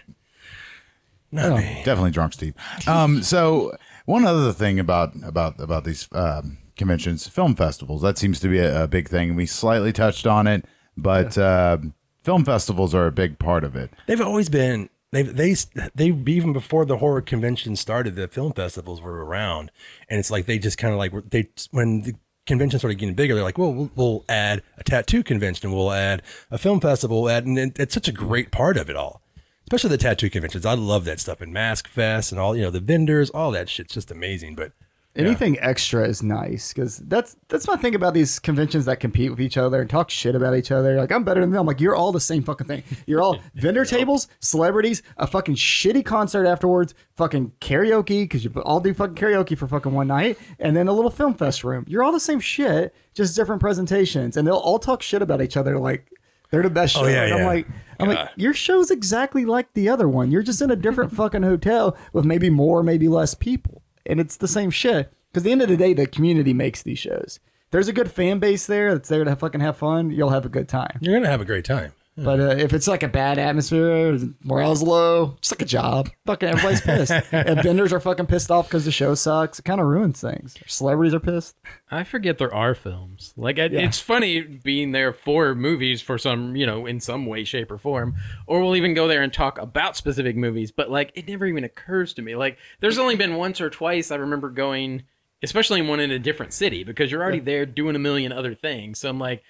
Not oh. me. Definitely drunk, Steve. Um, so one other thing about about about these um, conventions, film festivals, that seems to be a, a big thing. We slightly touched on it, but yeah. uh, film festivals are a big part of it. They've always been. They they they even before the horror convention started, the film festivals were around, and it's like they just kind of like they when. The, conventions started getting bigger. They're like, well, well, we'll add a tattoo convention. We'll add a film festival. We'll add, and it's such a great part of it all, especially the tattoo conventions. I love that stuff and Mask Fest and all, you know, the vendors, all that shit's just amazing. But yeah. Anything extra is nice because that's that's my thing about these conventions that compete with each other and talk shit about each other. Like, I'm better than them. I'm like, you're all the same fucking thing. You're all vendor tables, celebrities, a fucking shitty concert afterwards, fucking karaoke because you all do fucking karaoke for fucking one night, and then a little film fest room. You're all the same shit, just different presentations, and they'll all talk shit about each other. Like, they're the best show. Oh, yeah, yeah. I'm like, I'm God. like, your show's exactly like the other one. You're just in a different fucking hotel with maybe more, maybe less people. And it's the same shit because at the end of the day, the community makes these shows. There's a good fan base there that's there to fucking have fun. You'll have a good time. You're going to have a great time. Yeah. But uh, if it's like a bad atmosphere, morale's low, it's like a job. Fucking everybody's pissed. And vendors are fucking pissed off because the show sucks. It kind of ruins things. Celebrities are pissed. I forget there are films. Like I, yeah. It's funny being there for movies for some, you know, in some way, shape or form, or we'll even go there and talk about specific movies. But like, it never even occurs to me. Like, there's only been once or twice I remember going, especially one in a different city, because you're already yeah. there doing a million other things. So I'm like,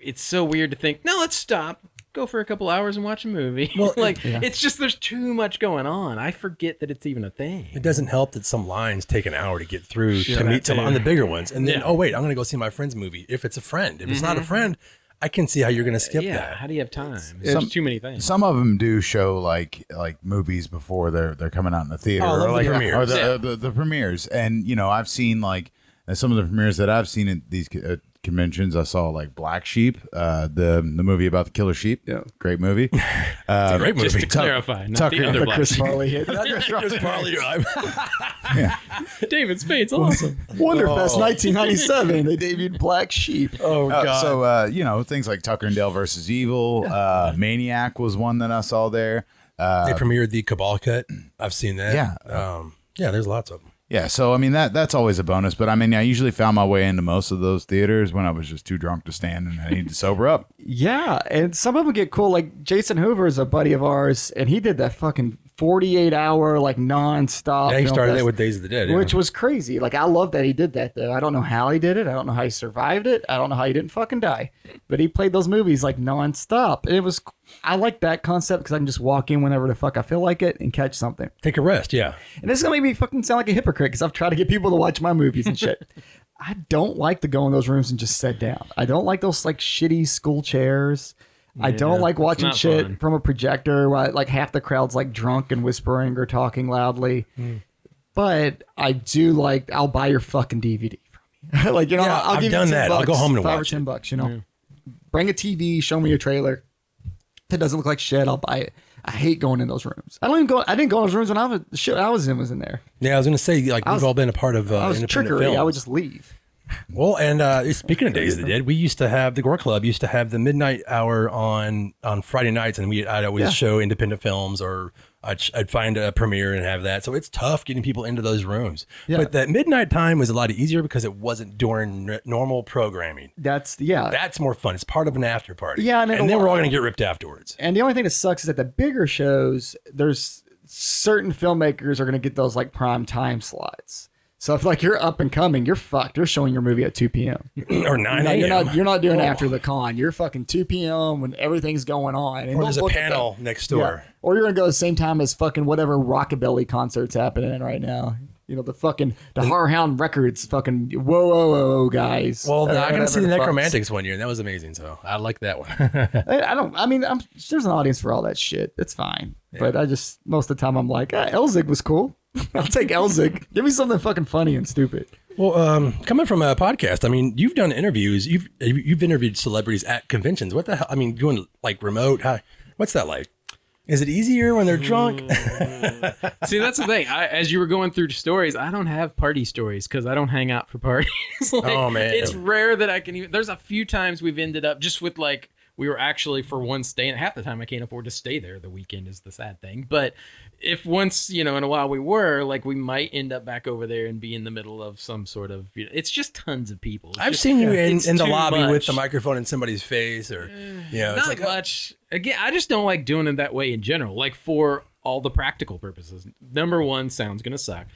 it's so weird to think, no, let's stop, go for a couple hours and watch a movie. Well, like, yeah. It's just there's too much going on. I forget that it's even a thing. It doesn't help that some lines take an hour to get through sure, to meet someone on the bigger ones. And then, yeah. oh, wait, I'm going to go see my friend's movie. If it's a friend, if it's mm-hmm. not a friend, I can see how you're going to skip yeah, that. Yeah, how do you have time? There's too many things. Some of them do show like like movies before they're they're coming out in the theater. Oh, or like the premieres. Or the, yeah. the, the, the premieres. And, you know, I've seen like some of the premieres that I've seen at these uh, conventions. I saw like Black Sheep, uh, the the movie about the killer sheep. Yeah, great movie. Um, it's a great movie. Just to Tuck, clarify, not Tucker, the other Black Chris Sheep. Farley, not Chris, Chris Farley. Yeah. David Spade's awesome. WonderFest oh. nineteen ninety-seven. They debuted Black Sheep. Oh uh, God. So uh, you know things like Tucker and Dale versus Evil. Uh, Maniac was one that I saw there. Uh, they premiered the Cabal Cut. I've seen that. Yeah. Um, yeah. There's lots of them. Yeah, so, I mean, that that's always a bonus. But, I mean, I usually found my way into most of those theaters when I was just too drunk to stand and I needed to sober up. Yeah, and some of them get cool. Like, Jason Hoover is a buddy of ours, and he did that fucking forty-eight hour, like, nonstop. Yeah, he started that with Days of the Dead. Yeah. Which was crazy. Like, I love that he did that, though. I don't know how he did it. I don't know how he survived it. I don't know how he didn't fucking die. But he played those movies, like, nonstop. And it was cool. I like that concept because I can just walk in whenever the fuck I feel like it and catch something. Take a rest, yeah. And this is going to make me fucking sound like a hypocrite because I've tried to get people to watch my movies and shit. I don't like to go in those rooms and just sit down. I don't like those like shitty school chairs. Yeah, I don't like watching shit fun. From a projector where like half the crowd's like drunk and whispering or talking loudly. Mm. But I do like, I'll buy your fucking D V D from you. Like, you know, yeah, I'll, I'll give you ten bucks. I'll go home and watch it. Five or ten bucks, you know. Yeah. Bring a T V, show me a trailer. If it doesn't look like shit, I'll buy it. I hate going in those rooms. I don't even go. I didn't go in those rooms when I was shit. I was in was in there. Yeah, I was gonna say like was, we've all been a part of. Uh, I was trickery. Films. I would just leave. Well, and uh, speaking of Days of the Dead, we used to have the Gore Club used to have the midnight hour on on Friday nights, and we I'd always yeah. show independent films, or I'd, I'd find a premiere and have that. So it's tough getting people into those rooms. Yeah. But that midnight time was a lot easier because it wasn't during n- normal programming. That's yeah. That's more fun. It's part of an after party. Yeah, and, it, and then we're all going to get ripped afterwards. And the only thing that sucks is that the bigger shows, there's certain filmmakers are going to get those like prime time slots. So if like you're up and coming, you're fucked. You're showing your movie at two p.m. or nine a.m. No, you're not, you're not doing oh. after the con. You're fucking two p.m. when everything's going on. And or there's a panel next door. Yeah. Or you're going to go the same time as fucking whatever rockabilly concert's happening right now. You know, the fucking, the they, Harhound Records fucking whoa, whoa, whoa, guys. Well, I got to see the Necromantics one year, and that was amazing. So I like that one. I don't, I mean, I'm, there's an audience for all that shit. It's fine. Yeah. But I just, most of the time I'm like, ah, Elzig was cool. I'll take Elzig. Give me something fucking funny and stupid. Well, um, coming from a podcast, I mean, you've done interviews. You've you've interviewed celebrities at conventions. What the hell? I mean, going like remote. How, what's that like? Is it easier when they're drunk? See, that's the thing. I, as you were going through stories, I don't have party stories because I don't hang out for parties. Like, oh man, it's rare that I can even. There's a few times we've ended up just with like. We were actually for one stay, and half the time I can't afford to stay there. The weekend is the sad thing. But if once, you know, in a while we were, like, we might end up back over there and be in the middle of some sort of, you know, it's just tons of people. It's I've just, seen you in, in the lobby much. With the microphone in somebody's face or, you know. It's Not like, much. Again, I just don't like doing it that way in general. Like, for all the practical purposes. Number one, sound's going to suck.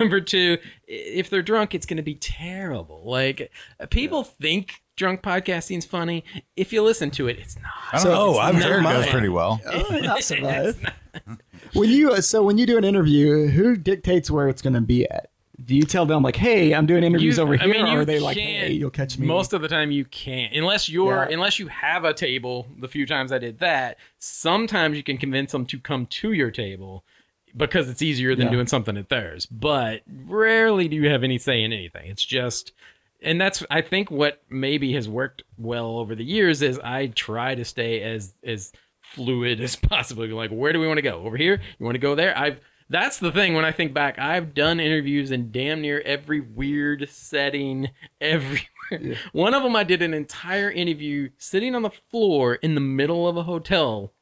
Number two, if they're drunk, it's going to be terrible. Like, people yeah. think... Drunk podcasting's funny. If you listen to it, it's not. I don't so, know. I've heard it goes pretty well. Oh, not so bad. When you uh, so when you do an interview, who dictates where it's going to be at? Do you tell them like, "Hey, I'm doing interviews you, over I here," mean, or are they like, "Hey, you'll catch me"? Most of the time, you can't, unless you're yeah. unless you have a table. The few times I did that, sometimes you can convince them to come to your table. Because it's easier than yeah. doing something at theirs. But rarely do you have any say in anything. It's just. And that's, I think, what maybe has worked well over the years is I try to stay as as fluid as possible. Like, where do we want to go? Over here? You want to go there? I've that's the thing. When I think back, I've done interviews in damn near every weird setting, everywhere. Yeah. One of them, I did an entire interview sitting on the floor in the middle of a hotel.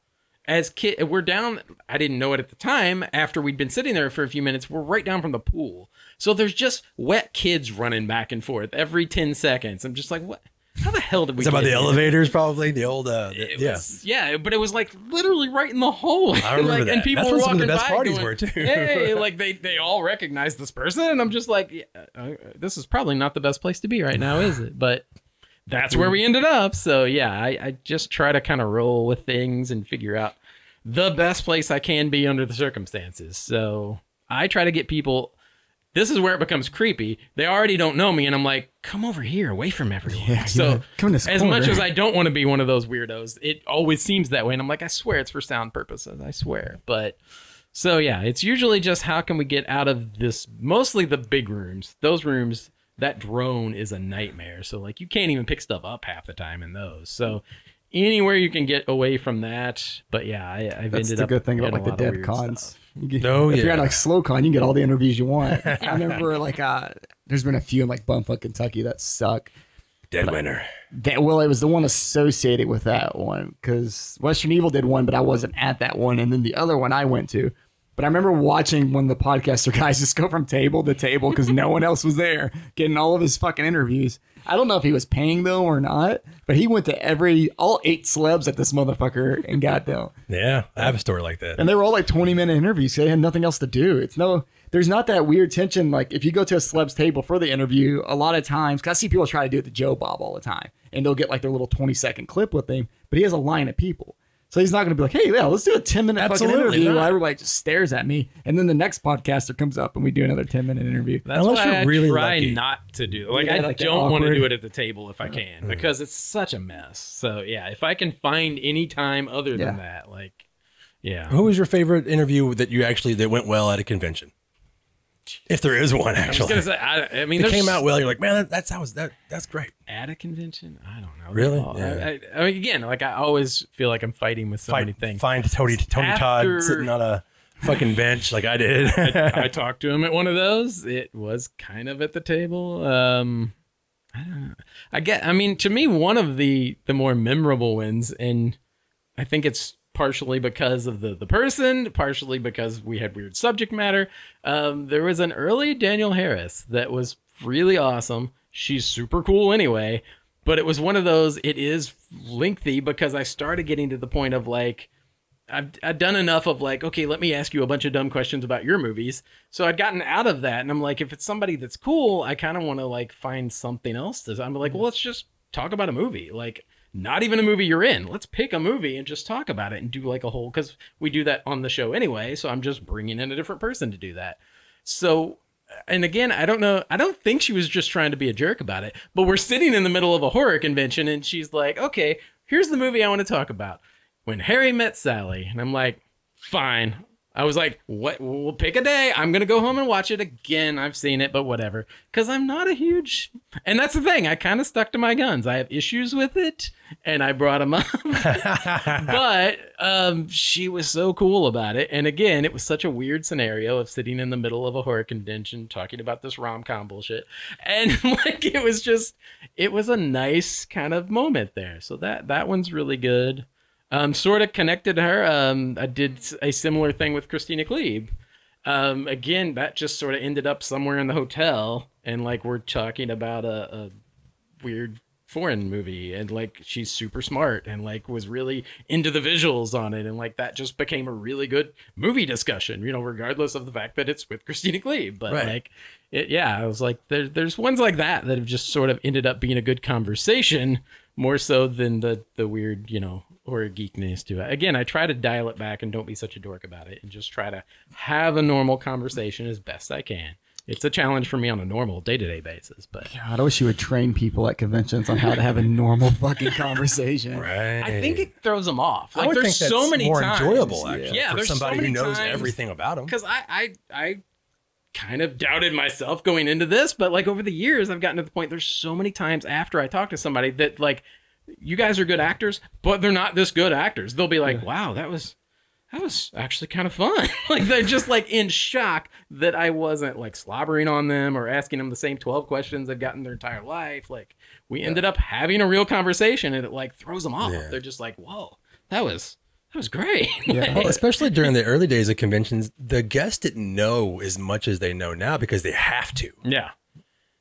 As kid, we're down. I didn't know it at the time. After we'd been sitting there for a few minutes, we're right down from the pool. So there's just wet kids running back and forth every ten seconds. I'm just like, what? How the hell did we? It's about the here? Elevators, probably the old. Uh, the, it yeah, was, yeah, but it was like literally right in the hole. I remember like, that. And people That's were walking some of the best by parties going, were too. Hey, like they they all recognized this person, and I'm just like, yeah, uh, this is probably not the best place to be right now, is it? But. That's where we ended up. So, yeah, I, I just try to kind of roll with things and figure out the best place I can be under the circumstances. So I try to get people. This is where it becomes creepy. They already don't know me. And I'm like, come over here away from everyone. Yeah, so yeah. as corner. Much as I don't want to be one of those weirdos, it always seems that way. And I'm like, I swear it's for sound purposes. I swear. But so, yeah, it's usually just how can we get out of this? Mostly the big rooms, those rooms. that drone is a nightmare. So like you can't even pick stuff up half the time in those. So anywhere you can get away from that. But yeah, I, I've That's ended up. That's the good thing about like the dead cons. You get, oh, if yeah. you're at like slow con, you can get all the interviews you want. I remember like uh, there's been a few in like Bumfuck, Kentucky that suck. Dead Winter. That, well, it was the one associated with that one because Western Evil did one, but I wasn't at that one. And then the other one I went to. But I remember watching one of the podcaster guys just go from table to table because no one else was there getting all of his fucking interviews. I don't know if he was paying though or not, but he went to every, all eight celebs at this motherfucker and got them. Yeah, I have a story like that. And they were all like twenty minute interviews. So they had nothing else to do. It's no, there's not that weird tension. Like if you go to a celeb's table for the interview, a lot of times, because I see people try to do it to Joe Bob all the time and they'll get like their little twenty second clip with him, but he has a line of people. So he's not going to be like, hey, yeah, let's do a ten minute Absolutely fucking interview. Not. Everybody just stares at me. And then the next podcaster comes up and we do another ten minute interview. That's Unless why I really try lucky. not to do. Like, yeah, I like don't want to do it at the table if I can mm-hmm. because it's such a mess. So, yeah, if I can find any time other than yeah. that, like, yeah. Who was your favorite interview that you actually that went well at a convention? If there is one, actually. I was gonna say, I, I mean, it came out well. You're like, man, that, that's was, that that's great. At a convention, I don't know. Really? Yeah. I, I mean, again, like I always feel like I'm fighting with so Fight, many things. Find Tony Tony After, Todd sitting on a fucking bench, like I did. I, I talked to him at one of those. It was kind of at the table. Um, I don't know. I get. I mean, to me, one of the the more memorable ones, and I think it's partially because of the, the person, partially because we had weird subject matter. Um, there was an early Daniel Harris that was really awesome. She's super cool anyway, but it was one of those, it is lengthy because I started getting to the point of like, I've, I've done enough of like, okay, let me ask you a bunch of dumb questions about your movies. So I'd gotten out of that. And I'm like, if it's somebody that's cool, I kind of want to like find something else. To, I'm like, well, let's just talk about a movie. Like, not even a movie you're in. Let's pick a movie and just talk about it and do like a whole, because we do that on the show anyway. So I'm just bringing in a different person to do that. So, and again, I don't know. I don't think she was just trying to be a jerk about it, but we're sitting in the middle of a horror convention and she's like, okay, here's the movie I want to talk about. When Harry Met Sally. And I'm like, fine. I was like, what? We'll pick a day. I'm going to go home and watch it again. I've seen it, but whatever. Because I'm not a huge... And that's the thing. I kind of stuck to my guns. I have issues with it, and I brought them up. But um, she was so cool about it. And again, it was such a weird scenario of sitting in the middle of a horror convention talking about this rom-com bullshit. And like, it was just... It was a nice kind of moment there. So that that one's really good. Um, sort of connected to her. Um, I did a similar thing with Christina Klebe. Um, again, that just sort of ended up somewhere in the hotel, and like we're talking about a, a weird foreign movie, and like she's super smart, and like was really into the visuals on it, and like that just became a really good movie discussion. You know, regardless of the fact that it's with Christina Klebe, but right. like, it, yeah, I was like, there's there's ones like that that have just sort of ended up being a good conversation more so than the the weird, you know. Or geekness to it. Again, I try to dial it back and don't be such a dork about it and just try to have a normal conversation as best I can. It's a challenge for me on a normal day-to-day basis, but God, I wish you would train people at conventions on how to have a normal fucking conversation. Right. I think it throws them off. Like I would there's think that's so many more times enjoyable actually. Yeah, yeah for there's somebody so many who knows times, everything about them. Because I, I, I kind of doubted myself going into this, but like over the years, I've gotten to the point. There's so many times after I talk to somebody that like. You guys are good actors, but they're not this good actors. They'll be like, wow, that was that was actually kind of fun. Like they're just like in shock that I wasn't like slobbering on them or asking them the same twelve questions they've gotten their entire life. Like we yeah. ended up having a real conversation and it like throws them off. Yeah. They're just like, whoa, that was that was great. Yeah. Well, especially during the early days of conventions, the guests didn't know as much as they know now because they have to. Yeah.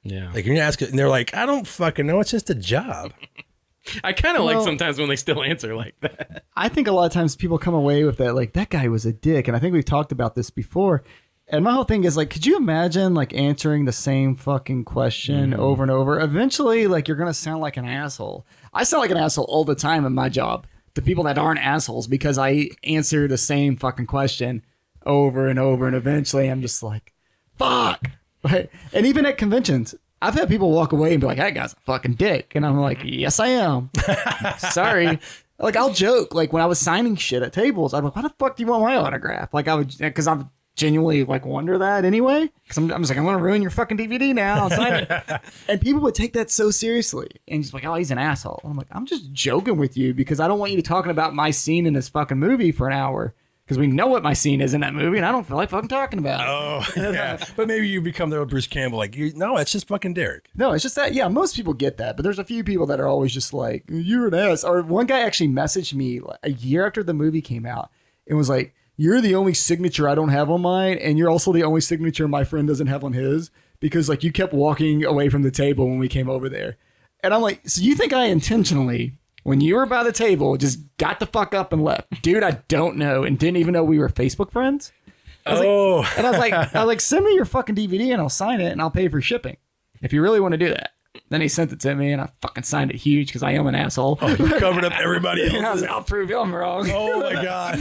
Yeah. Like you're asking and they're like, I don't fucking know. It's just a job. I kind of well, like sometimes when they still answer like that. I think a lot of times people come away with that, like, that guy was a dick. And I think we've talked about this before. And my whole thing is, like, could you imagine, like, answering the same fucking question mm. over and over? Eventually, like, you're going to sound like an asshole. I sound like an asshole all the time in my job. The people that aren't assholes because I answer the same fucking question over and over. And eventually I'm just like, fuck. Right? And even at conventions. I've had people walk away and be like, that guy's a fucking dick. And I'm like, yes, I am. Sorry. Like, I'll joke. Like, when I was signing shit at tables, I'm like, why the fuck do you want my autograph? Like, I would, because I'm genuinely like wonder that anyway, because I'm, I'm just like, I'm gonna ruin your fucking D V D now. And people would take that so seriously and just like, oh, he's an asshole. I'm like, I'm just joking with you because I don't want you talking about my scene in this fucking movie for an hour, because we know what my scene is in that movie and I don't feel like fucking talking about it. Oh yeah. But maybe you become the old Bruce Campbell, like, you, no, it's just fucking Derek. No, it's just that. Yeah, most people get that, but there's a few people that are always just like, you're an ass. Or one guy actually messaged me a year after the movie came out and was like, you're the only signature I don't have on mine, and you're also the only signature my friend doesn't have on his, because like you kept walking away from the table when we came over there. And I'm like, so you think I intentionally, when you were by the table, just got the fuck up and left? Dude, I don't know, and didn't even know we were Facebook friends. I was oh, like, and I was like, I was like, send me your fucking D V D and I'll sign it and I'll pay for shipping if you really want to do that. Then he sent it to me, and I fucking signed it huge because I am an asshole. Oh, you covered up everybody else. And I was like, I'll prove you I'm wrong. Oh, my God.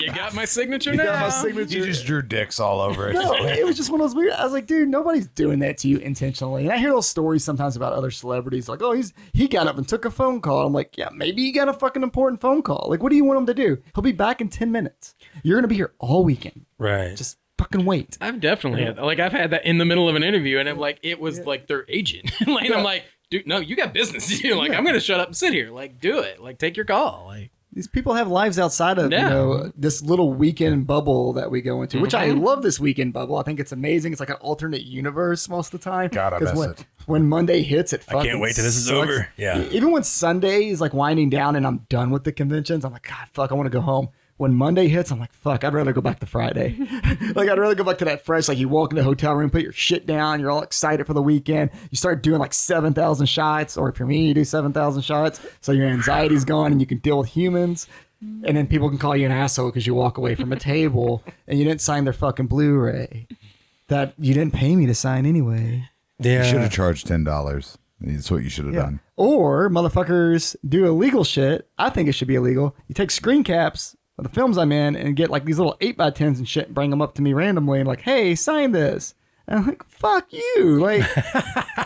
You got my signature you now. You got my signature. You just drew dicks all over it. No, it was just one of those weird... I was like, dude, nobody's doing that to you intentionally. And I hear those stories sometimes about other celebrities. Like, oh, he's he got up and took a phone call. I'm like, yeah, maybe he got a fucking important phone call. Like, what do you want him to do? He'll be back in ten minutes. You're going to be here all weekend. Right. Just... fucking wait. I've definitely yeah. had, like I've had that in the middle of an interview, and I'm like, it was yeah. like their agent. Like yeah. I'm like, dude, no, you got business to do. Like yeah. I'm gonna shut up and sit here. Like do it. Like take your call. Like these people have lives outside of yeah. you know this little weekend bubble that we go into, mm-hmm. which I love this weekend bubble. I think it's amazing. It's like an alternate universe most of the time. God, I miss when, it. When Monday hits, it fucking I can't wait till this is sucks. Over. Yeah. Even when Sunday is like winding down and I'm done with the conventions, I'm like, God, fuck, I want to go home. When Monday hits, I'm like, fuck, I'd rather go back to Friday. Like, I'd rather go back to that fresh, like, you walk in the hotel room, put your shit down, you're all excited for the weekend. You start doing, like, seven thousand shots, or for me, you do seven thousand shots, so your anxiety's gone and you can deal with humans. And then people can call you an asshole because you walk away from a table and you didn't sign their fucking Blu-ray that you didn't pay me to sign anyway. Yeah. You should have charged ten dollars. That's what you should have yeah. done. Or motherfuckers do illegal shit. I think it should be illegal. You take screen caps... the films I'm in and get like these little eight by tens and shit and bring them up to me randomly and like, hey, sign this. And I'm like, fuck you. Like,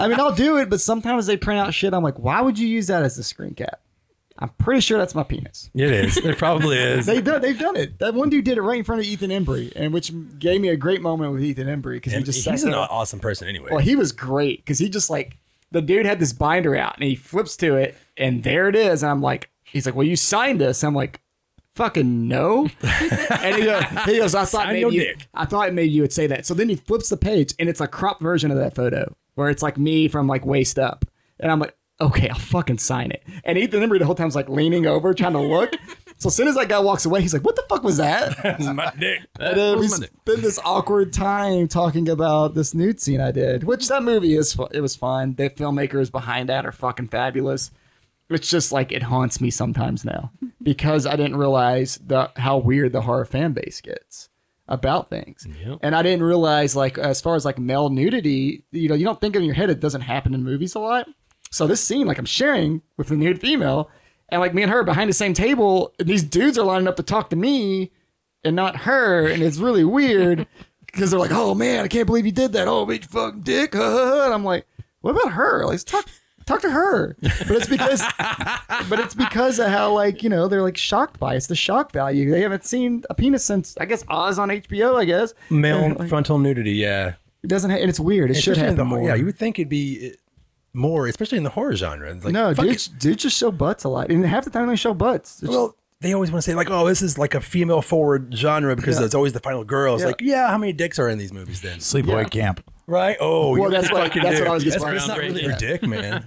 I mean, I'll do it, but sometimes they print out shit. I'm like, why would you use that as a screen cap? I'm pretty sure that's my penis. It is. It probably is. they do, they've done it. That one dude did it right in front of Ethan Embry, and which gave me a great moment with Ethan Embry because he just he's an awesome person anyway. Well, he was great because he just like, the dude had this binder out and he flips to it and there it is. And I'm like, he's like, well, you signed this. I'm like, fucking no. And he goes, he goes I thought maybe you, I thought maybe you would say that. So then he flips the page and it's a cropped version of that photo where it's like me from like waist up. And I'm like, okay, I'll fucking sign it. And Ethan Embry the whole time's like leaning over, trying to look. So as soon as that guy walks away, he's like, what the fuck was that? That was my dick. That and, uh, was we my spent dick. This awkward time talking about this nude scene I did, which that movie is, it was fun. The filmmakers behind that are fucking fabulous. It's just like it haunts me sometimes now because I didn't realize the how weird the horror fan base gets about things. Yep. And I didn't realize like as far as like male nudity, you know, you don't think in your head it doesn't happen in movies a lot. So this scene, like I'm sharing with a nude female and like me and her behind the same table, these dudes are lining up to talk to me and not her. And it's really weird because they're like, oh, man, I can't believe you did that. Oh, bitch, fucking dick. And I'm like, what about her? Let's talk. Talk to her. But it's because but it's because of how, like, you know, they're, like, shocked by it. It's the shock value. They haven't seen a penis since, I guess, Oz on H B O, I guess. Male like, frontal nudity, yeah. It doesn't ha- and it's weird. It especially should happen the, more. Yeah, you would think it'd be more, especially in the horror genre. Like, no, dudes, dudes just show butts a lot. And half the time they show butts. It's well, just, they always want to say, like, oh, this is, like, a female-forward genre because yeah. it's always the final girl. It's yeah. like, yeah, how many dicks are in these movies then? Sleepaway yeah. Camp. Right? Oh, well, that's what, that's what I was just that's not really her dick, man.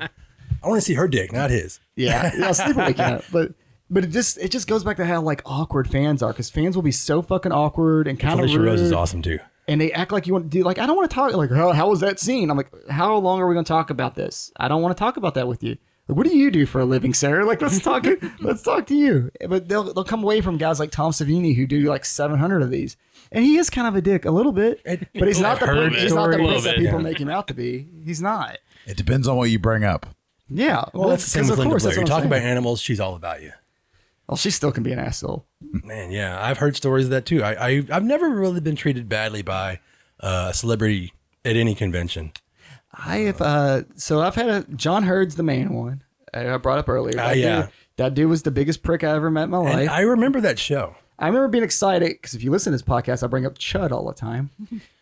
I want to see her dick, not his. Yeah, yeah, sleepaway cat. But but it just it just goes back to how like awkward fans are, because fans will be so fucking awkward and kind of rude. Felicia Rose is awesome too, and they act like you want to do like I don't want to talk like how, how was that scene? I'm like, how long are we going to talk about this? I don't want to talk about that with you. Like, what do you do for a living, sir? Like, let's talk. Let's talk to you. But they'll they'll come away from guys like Tom Savini who do like seven hundred of these. And he is kind of a dick, a little bit, but he's not the per- he's not the person that people yeah. make him out to be. He's not. It depends on what you bring up. Yeah, well, well that's the same with Linda Blair. You're talking about animals; she's all about you. Well, she still can be an asshole. Man, yeah, I've heard stories of that too. I, I I've never really been treated badly by uh, a celebrity at any convention. I have. Uh, so I've had a John Hurd's the man one I brought up earlier. Uh, yeah, dude, that dude was the biggest prick I ever met in my life. And I remember that show. I remember being excited because if you listen to this podcast, I bring up Chud all the time.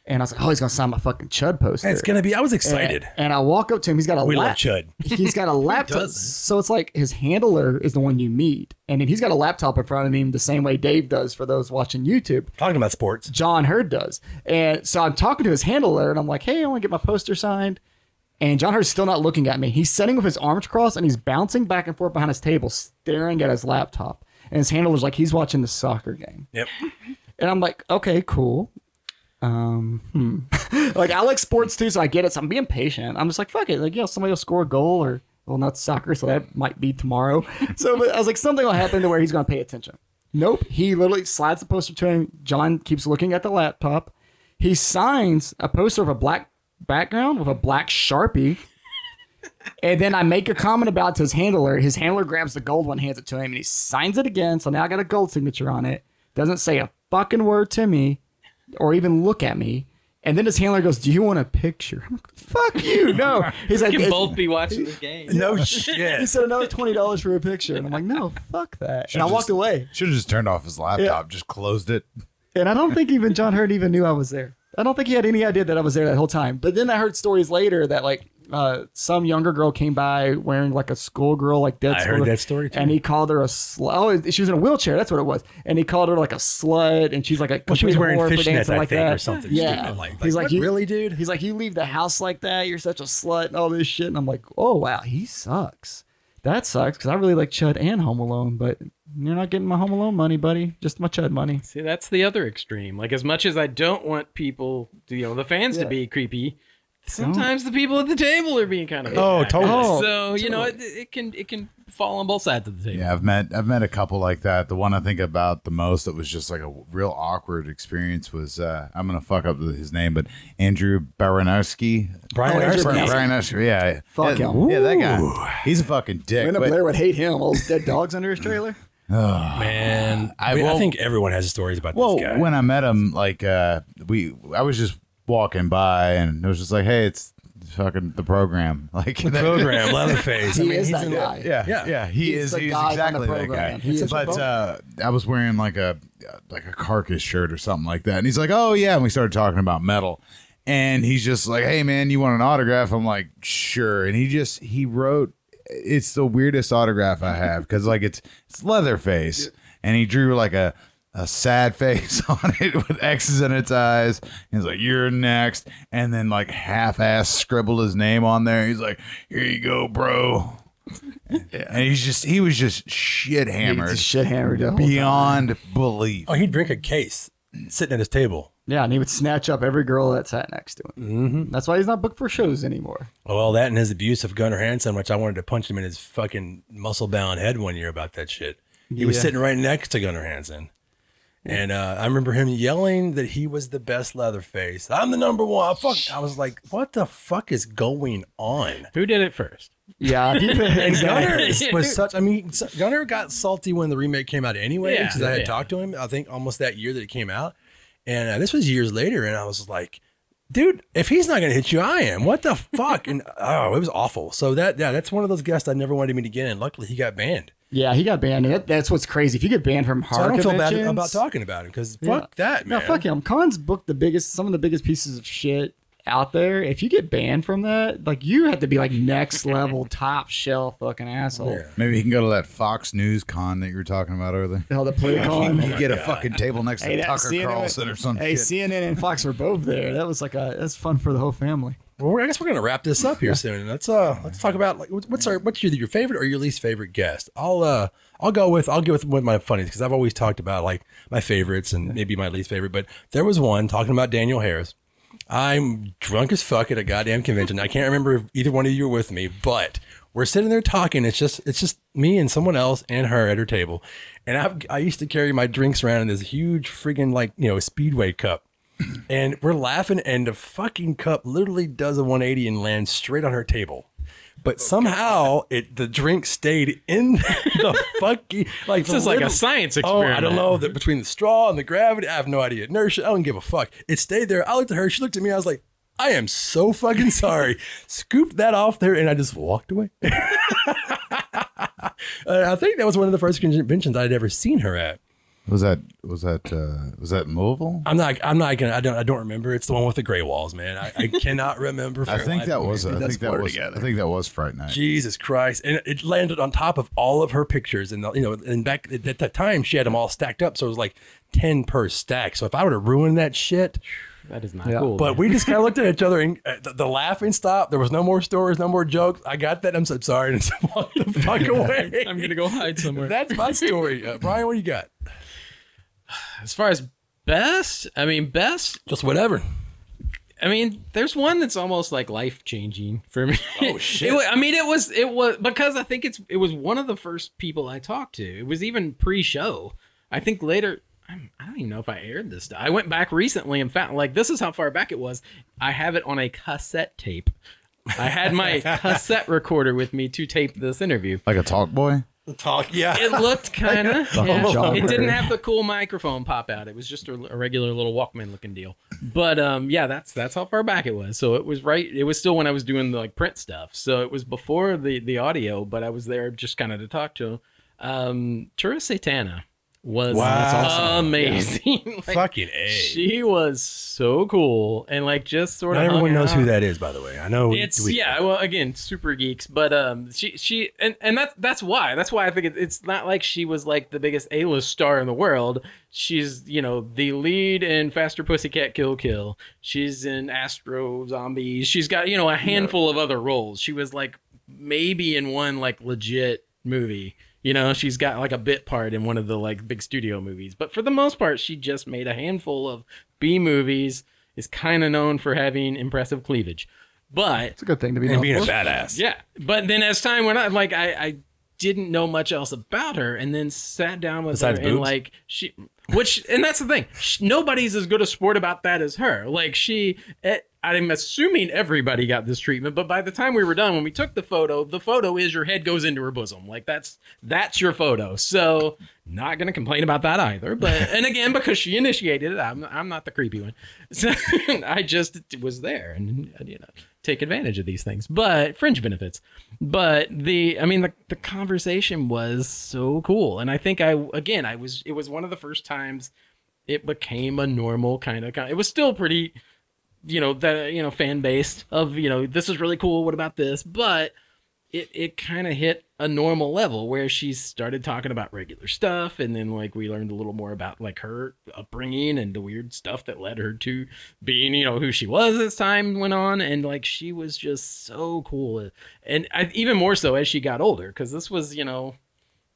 And I was like, oh, he's going to sign my fucking Chud poster. It's going to be, I was excited. And, and I walk up to him. He's got a we lap- love Chud. He's got a laptop. So it's like his handler is the one you meet. And then he's got a laptop in front of him the same way Dave does for those watching YouTube. Talking about sports. John Hurd does. And so I'm talking to his handler and I'm like, hey, I want to get my poster signed. And John Hurd's still not looking at me. He's sitting with his arms crossed and he's bouncing back and forth behind his table, staring at his laptop. And his handler's like, he's watching the soccer game. Yep. And I'm like, okay, cool. Um, hmm. Like, I like sports too, so I get it. So I'm being patient. I'm just like, fuck it. Like, yeah, somebody will score a goal or, well, not soccer, so that might be tomorrow. So but I was like, something will happen to where he's going to pay attention. Nope. He literally slides the poster to him. John keeps looking at the laptop. He signs a poster of a black background with a black Sharpie. And then I make a comment about it to his handler. His handler grabs the gold one, hands it to him, and he signs it again. So now I got a gold signature on it. Doesn't say a fucking word to me or even look at me. And then his handler goes, do you want a picture? I'm like, fuck you. No. He's like, we can both be watching this game. No shit. He said another twenty dollars for a picture. And I'm like, no, fuck that. Should've and I walked just, away. Should have just turned off his laptop, yeah. Just closed it. And I don't think even John Hurd even knew I was there. I don't think he had any idea that I was there that whole time. But then I heard stories later that like, Uh, some younger girl came by wearing like a schoolgirl, like dead. I school, heard that story too. And he called her a slut. Oh, she was in a wheelchair. That's what it was. And he called her like a slut, and she's like a. Well, she was wearing fishnets, I like think, that. or something. Yeah, I'm like, like, he's like, you, really, dude. He's like, you leave the house like that. You're such a slut and all this shit. And I'm like, oh wow, he sucks. That sucks because I really like Chud and Home Alone, but you're not getting my Home Alone money, buddy. Just my Chud money. See, that's the other extreme. Like as much as I don't want people, to, you know, the fans yeah. to be creepy. Sometimes oh. the people at the table are being kind of oh totally oh, so you totally. know it, it can it can fall on both sides of the table. Yeah, I've met I've met a couple like that. The one I think about the most that was just like a real awkward experience was uh, I'm gonna fuck up his name, but Andrew Baranowski, Brian oh, Brian, Brian Usher, yeah, fuck yeah, him, yeah, that guy, he's a fucking dick. Linda Blair would hate him. All those dead dogs under his trailer. Oh man, I, I, mean, well, I think everyone has stories about well, this guy. When I met him, like uh, we, I was just. walking by and it was just like, hey, it's fucking the program, like the program, Leatherface. He I mean, is he's that a, guy. Yeah, yeah, yeah. He he's is. He's exactly that guy. He is but uh, I was wearing like a like a Carcass shirt or something like that, and he's like, oh yeah, and we started talking about metal, and he's just like, hey man, you want an autograph? I'm like, sure, and he just he wrote. It's the weirdest autograph I have because like it's it's Leatherface, yeah. And he drew like a. a sad face on it with X's in its eyes. He's like, you're next. And then like half-ass scribbled his name on there. He's like, here you go, bro. And he's just, he was just shit hammered. He's shit hammered. Beyond time. Belief. Oh, he'd drink a case sitting at his table. Yeah, and he would snatch up every girl that sat next to him. Mm-hmm. That's why he's not booked for shows anymore. Well, that and his abuse of Gunnar Hansen, which I wanted to punch him in his fucking muscle-bound head one year about that shit. He yeah. was sitting right next to Gunnar Hansen. And uh, I remember him yelling that he was the best Leatherface. I'm the number one. I, fuck. I was like, what the fuck is going on? Who did it first? Yeah. And Gunnar was such, I mean, Gunnar got salty when the remake came out anyway, because yeah, I had yeah. talked to him, I think, almost that year that it came out. And uh, this was years later. And I was like, dude, if he's not going to hit you, I am. What the fuck? And oh, it was awful. So that, yeah, that's one of those guests I never wanted me to get in. Luckily, he got banned. Yeah, he got banned. And that, that's what's crazy. If you get banned from horror conventions, so I don't feel bad about talking about him because fuck yeah. that, man. No, fuck him. Khan's booked the biggest, some of the biggest pieces of shit out there. If you get banned from that, like you have to be like next level, top shelf fucking asshole. Yeah. Maybe he can go to that Fox News con that you were talking about earlier. Oh, the PhilCon. He can get a fucking table next hey, to Tucker C N N Carlson or something. Hey, shit. C N N and Fox were both there. That was like a that's fun for the whole family. Well, I guess we're gonna wrap this up here soon. Let's uh, let's talk about like what's our what's your your favorite or your least favorite guest. I'll uh, I'll go with I'll go with, with my funnies because I've always talked about like my favorites and maybe my least favorite. But there was one talking about Daniel Harris. I'm drunk as fuck at a goddamn convention. I can't remember if either one of you were with me, but we're sitting there talking. It's just it's just me and someone else and her at her table, and I I used to carry my drinks around in this huge friggin' like you know Speedway cup. And we're laughing, and the fucking cup literally does a one eighty and lands straight on her table. But somehow, it the drink stayed in the fucking like. This is like a science experiment. Oh, I don't know that between the straw and the gravity, I have no idea. Inertia, I don't give a fuck. It stayed there. I looked at her. She looked at me. I was like, I am so fucking sorry. Scooped that off there, and I just walked away. I think that was one of the first conventions I'd ever seen her at. Was that was that uh, was that Louisville? I'm not. I'm not gonna. I don't. I don't remember. It's the one with the gray walls, man. I, I cannot remember. I think that was. I think that was. Together. I think that was Fright Night. Jesus Christ! And it landed on top of all of her pictures, and the, you know, and back at that time she had them all stacked up, so it was like ten per stack. So if I would have ruined that shit. That is not yeah. cool. But man. We just kind of looked at each other and uh, the, the laughing stopped. There was no more stories, no more jokes. I got that. I'm so sorry. And so walked the fuck away. I'm going to go hide somewhere. That's my story. Uh, Brian, what do you got? As far as best, I mean, best. Just whatever. I mean, there's one that's almost like life changing for me. Oh shit! It, I mean, it was it was because I think it's it was one of the first people I talked to. It was even pre-show. I think later. I don't even know if I aired this stuff. I went back recently and found, like, this is how far back it was. I have it on a cassette tape. I had my cassette recorder with me to tape this interview. Like a talk boy? The talk, yeah. It looked kind of. yeah. It didn't have the cool microphone pop out. It was just a, a regular little Walkman looking deal. But um, yeah, that's that's how far back it was. So it was right. It was still when I was doing the like print stuff. So it was before the, the audio, but I was there just kind of to talk to him. Um, Tura Satana. Was wow. That's awesome. Amazing. Yeah. Like, fucking A. She was so cool and like just sort of. Not everyone knows out. Who that is, by the way. I know it's we, yeah. Well, again, super geeks, but um, she she and and that's that's why that's why I think it, it's not like she was like the biggest A-list star in the world. She's you know the lead in Faster Pussycat Kill Kill. She's in Astro Zombies. She's got you know a handful of other roles. She was like maybe in one like legit movie. You know, she's got like a bit part in one of the like big studio movies. But for the most part, she just made a handful of B movies, is kind of known for having impressive cleavage. But it's a good thing to be known. And being a badass. Yeah. But then as time went on, like I, I didn't know much else about her and then sat down with Besides her boobs? And like she, which, and that's the thing. She, nobody's as good a sport about that as her. Like she, it, I'm assuming everybody got this treatment, but by the time we were done, when we took the photo, the photo is your head goes into her bosom. Like that's, that's your photo. So not going to complain about that either. But, and again, because she initiated it, I'm I'm not the creepy one. So I just was there and, you know, take advantage of these things, but fringe benefits. But the, I mean, the, the conversation was so cool. And I think I, again, I was, it was one of the first times it became a normal kind of, it was still pretty, you know, the, you know, fan based of, you know, this is really cool. What about this? But it, it kind of hit a normal level where she started talking about regular stuff. And then like, we learned a little more about like her upbringing and the weird stuff that led her to being, you know, who she was as time went on. And like, she was just so cool. And I, even more so as she got older, because this was, you know,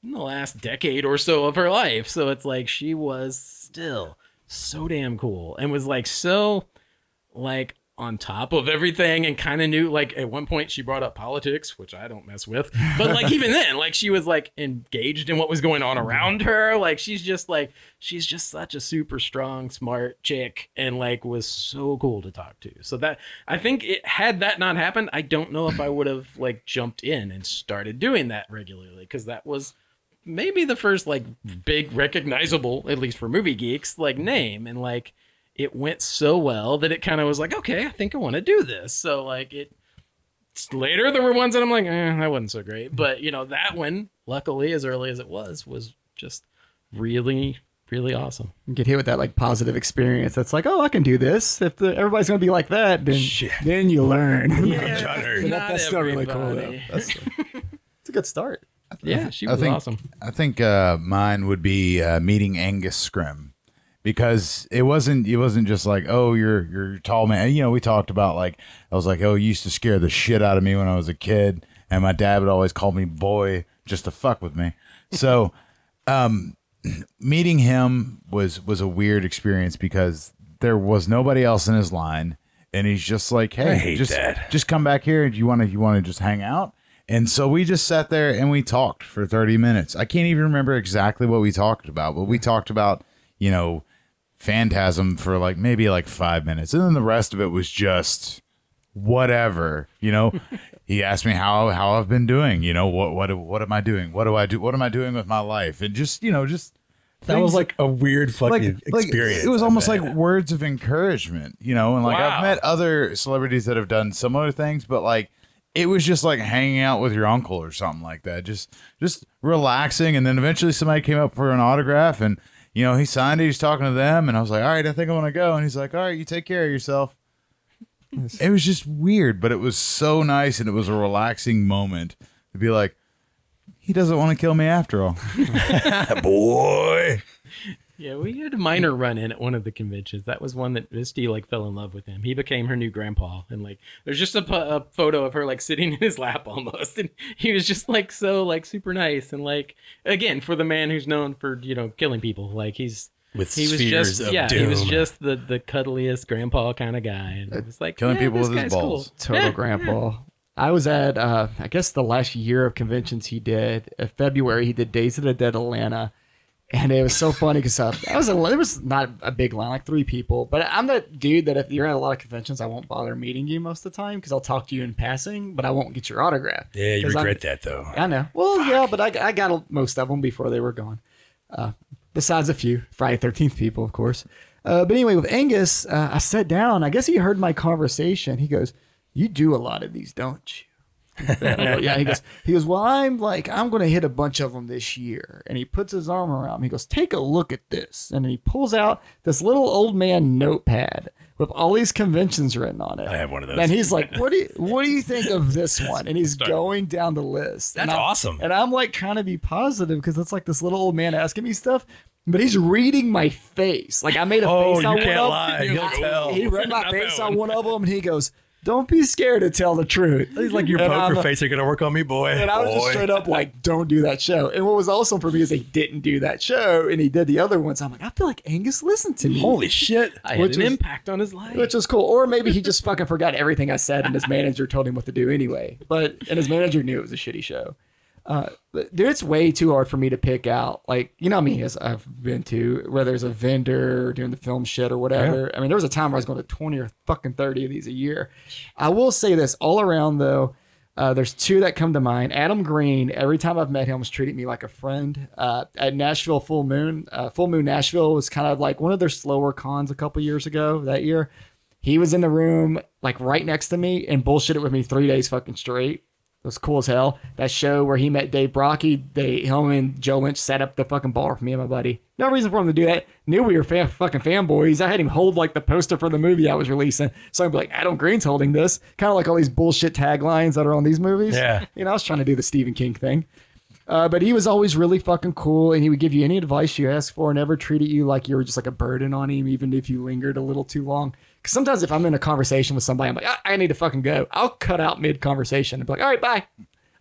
in the last decade or so of her life. So it's like, she was still so damn cool and was like, so like on top of everything and kind of knew like at one point she brought up politics, which I don't mess with, but like even then, like she was like engaged in what was going on around her. Like she's just like, she's just such a super strong, smart chick and like was so cool to talk to. So that I think it had that not happened, I don't know if I would have like jumped in and started doing that regularly, because that was maybe the first like big recognizable, at least for movie geeks, like name. And like it went so well that it kind of was like, okay, I think I want to do this. So like it later, there were ones that I'm like, eh, that wasn't so great. But you know, that one, luckily as early as it was, was just really, really awesome. You get hit with that like positive experience. That's like, oh, I can do this. If the, everybody's going to be like that, then, then you learn. Yeah, that, that's still really cool though. That's it's a good start. Think, yeah. She was I think, awesome. I think uh, mine would be uh, meeting Angus Scrimm. Because it wasn't, it wasn't just like, oh, you're you're a tall man. You know, we talked about like, I was like, oh, you used to scare the shit out of me when I was a kid, and my dad would always call me boy just to fuck with me. So, um, meeting him was was a weird experience because there was nobody else in his line, and he's just like, hey, just that. just come back here. Do you want to you want to just hang out? And so we just sat there and we talked for thirty minutes. I can't even remember exactly what we talked about, but we talked about, you know, Phantasm for like maybe like five minutes, and then the rest of it was just whatever, you know. He asked me how how I've been doing, you know, what what what am I doing, what do I do, what am I doing with my life, and just, you know, just that things, was like a weird fucking like, experience. Like, it was I almost bet. Like words of encouragement, you know, and like wow. I've met other celebrities that have done similar things, but like it was just like hanging out with your uncle or something like that, just just relaxing, and then eventually somebody came up for an autograph and you know, he signed it. He's talking to them, and I was like, all right, I think I want to go. And he's like, all right, you take care of yourself. It was just weird, but it was so nice, and it was a relaxing moment to be like, he doesn't want to kill me after all. Boy. Yeah, we had a minor run-in at one of the conventions. That was one that Misty, like, fell in love with him. He became her new grandpa, and, like, there's just a, a photo of her, like, sitting in his lap almost, and he was just, like, so, like, super nice, and, like, again, for the man who's known for, you know, killing people, like, he's... With he spheres was just, of yeah, doom. He was just the, the cuddliest grandpa kind of guy. And it was like, killing yeah, people with his balls. Cool. Total yeah, grandpa. Yeah. I was at, uh, I guess, the last year of conventions he did. In February, he did Days of the Dead Atlanta. And it was so funny because uh, that was a, it was not a big line, like three people. But I'm that dude that if you're at a lot of conventions, I won't bother meeting you most of the time because I'll talk to you in passing, but I won't get your autograph. Yeah, you regret I'm, that, though. I know. Well, Fuck. yeah, but I, I got most of them before they were gone. Uh Besides a few Friday thirteenth people, of course. Uh, but anyway, with Angus, uh, I sat down. I guess he heard my conversation. He goes, "You do a lot of these, don't you?" Go, yeah. He goes, he goes, "Well, I'm like, I'm going to hit a bunch of them this year." And he puts his arm around me. He goes, "Take a look at this." And he pulls out this little old man notepad with all these conventions written on it. I have one of those. And he's like, "What do you, what do you think of this one?" And he's Start. going down the list. That's and awesome. And I'm like trying to be positive because it's like this little old man asking me stuff, but he's reading my face. Like I made a oh, face on one lie. of them. He'll tell. He read my Not face on one of them, and he goes, "Don't be scared to tell the truth." He's like, "Your and poker I'm, face are going to work on me, boy." And I was boy. just straight up like, "Don't do that show." And what was awesome for me is they didn't do that show, and he did the other ones. I'm like, I feel like Angus listened to me. Holy shit. I had which an was, impact on his life. Which was cool. Or maybe he just fucking forgot everything I said, and his manager told him what to do anyway. But And his manager knew it was a shitty show. Uh, but dude, it's way too hard for me to pick out, like, you know what I mean, as I've been to, whether it's a vendor or doing the film shit or whatever. Yeah. I mean, there was a time where I was going to twenty or fucking thirty of these a year. I will say this all around, though. Uh, there's two that come to mind. Adam Green, every time I've met him, has treated me like a friend. Uh, at Nashville Full Moon, uh, Full Moon Nashville was kind of like one of their slower cons a couple years ago that year. He was in the room, like, right next to me and bullshitted with me three days fucking straight. It was cool as hell. That show where he met Dave Brockie, they, him and Joe Lynch set up the fucking bar for me and my buddy. No reason for him to do that. Knew we were fan, fucking fanboys. I had him hold like the poster for the movie I was releasing. So I'd be like, Adam Green's holding this. Kind of like all these bullshit taglines that are on these movies. Yeah. You know, I was trying to do the Stephen King thing. Uh, but he was always really fucking cool, and he would give you any advice you asked for, never treated you like you were just like a burden on him, even if you lingered a little too long. Because sometimes if I'm in a conversation with somebody, I'm like, I, I need to fucking go. I'll cut out mid-conversation and be like, all right, bye.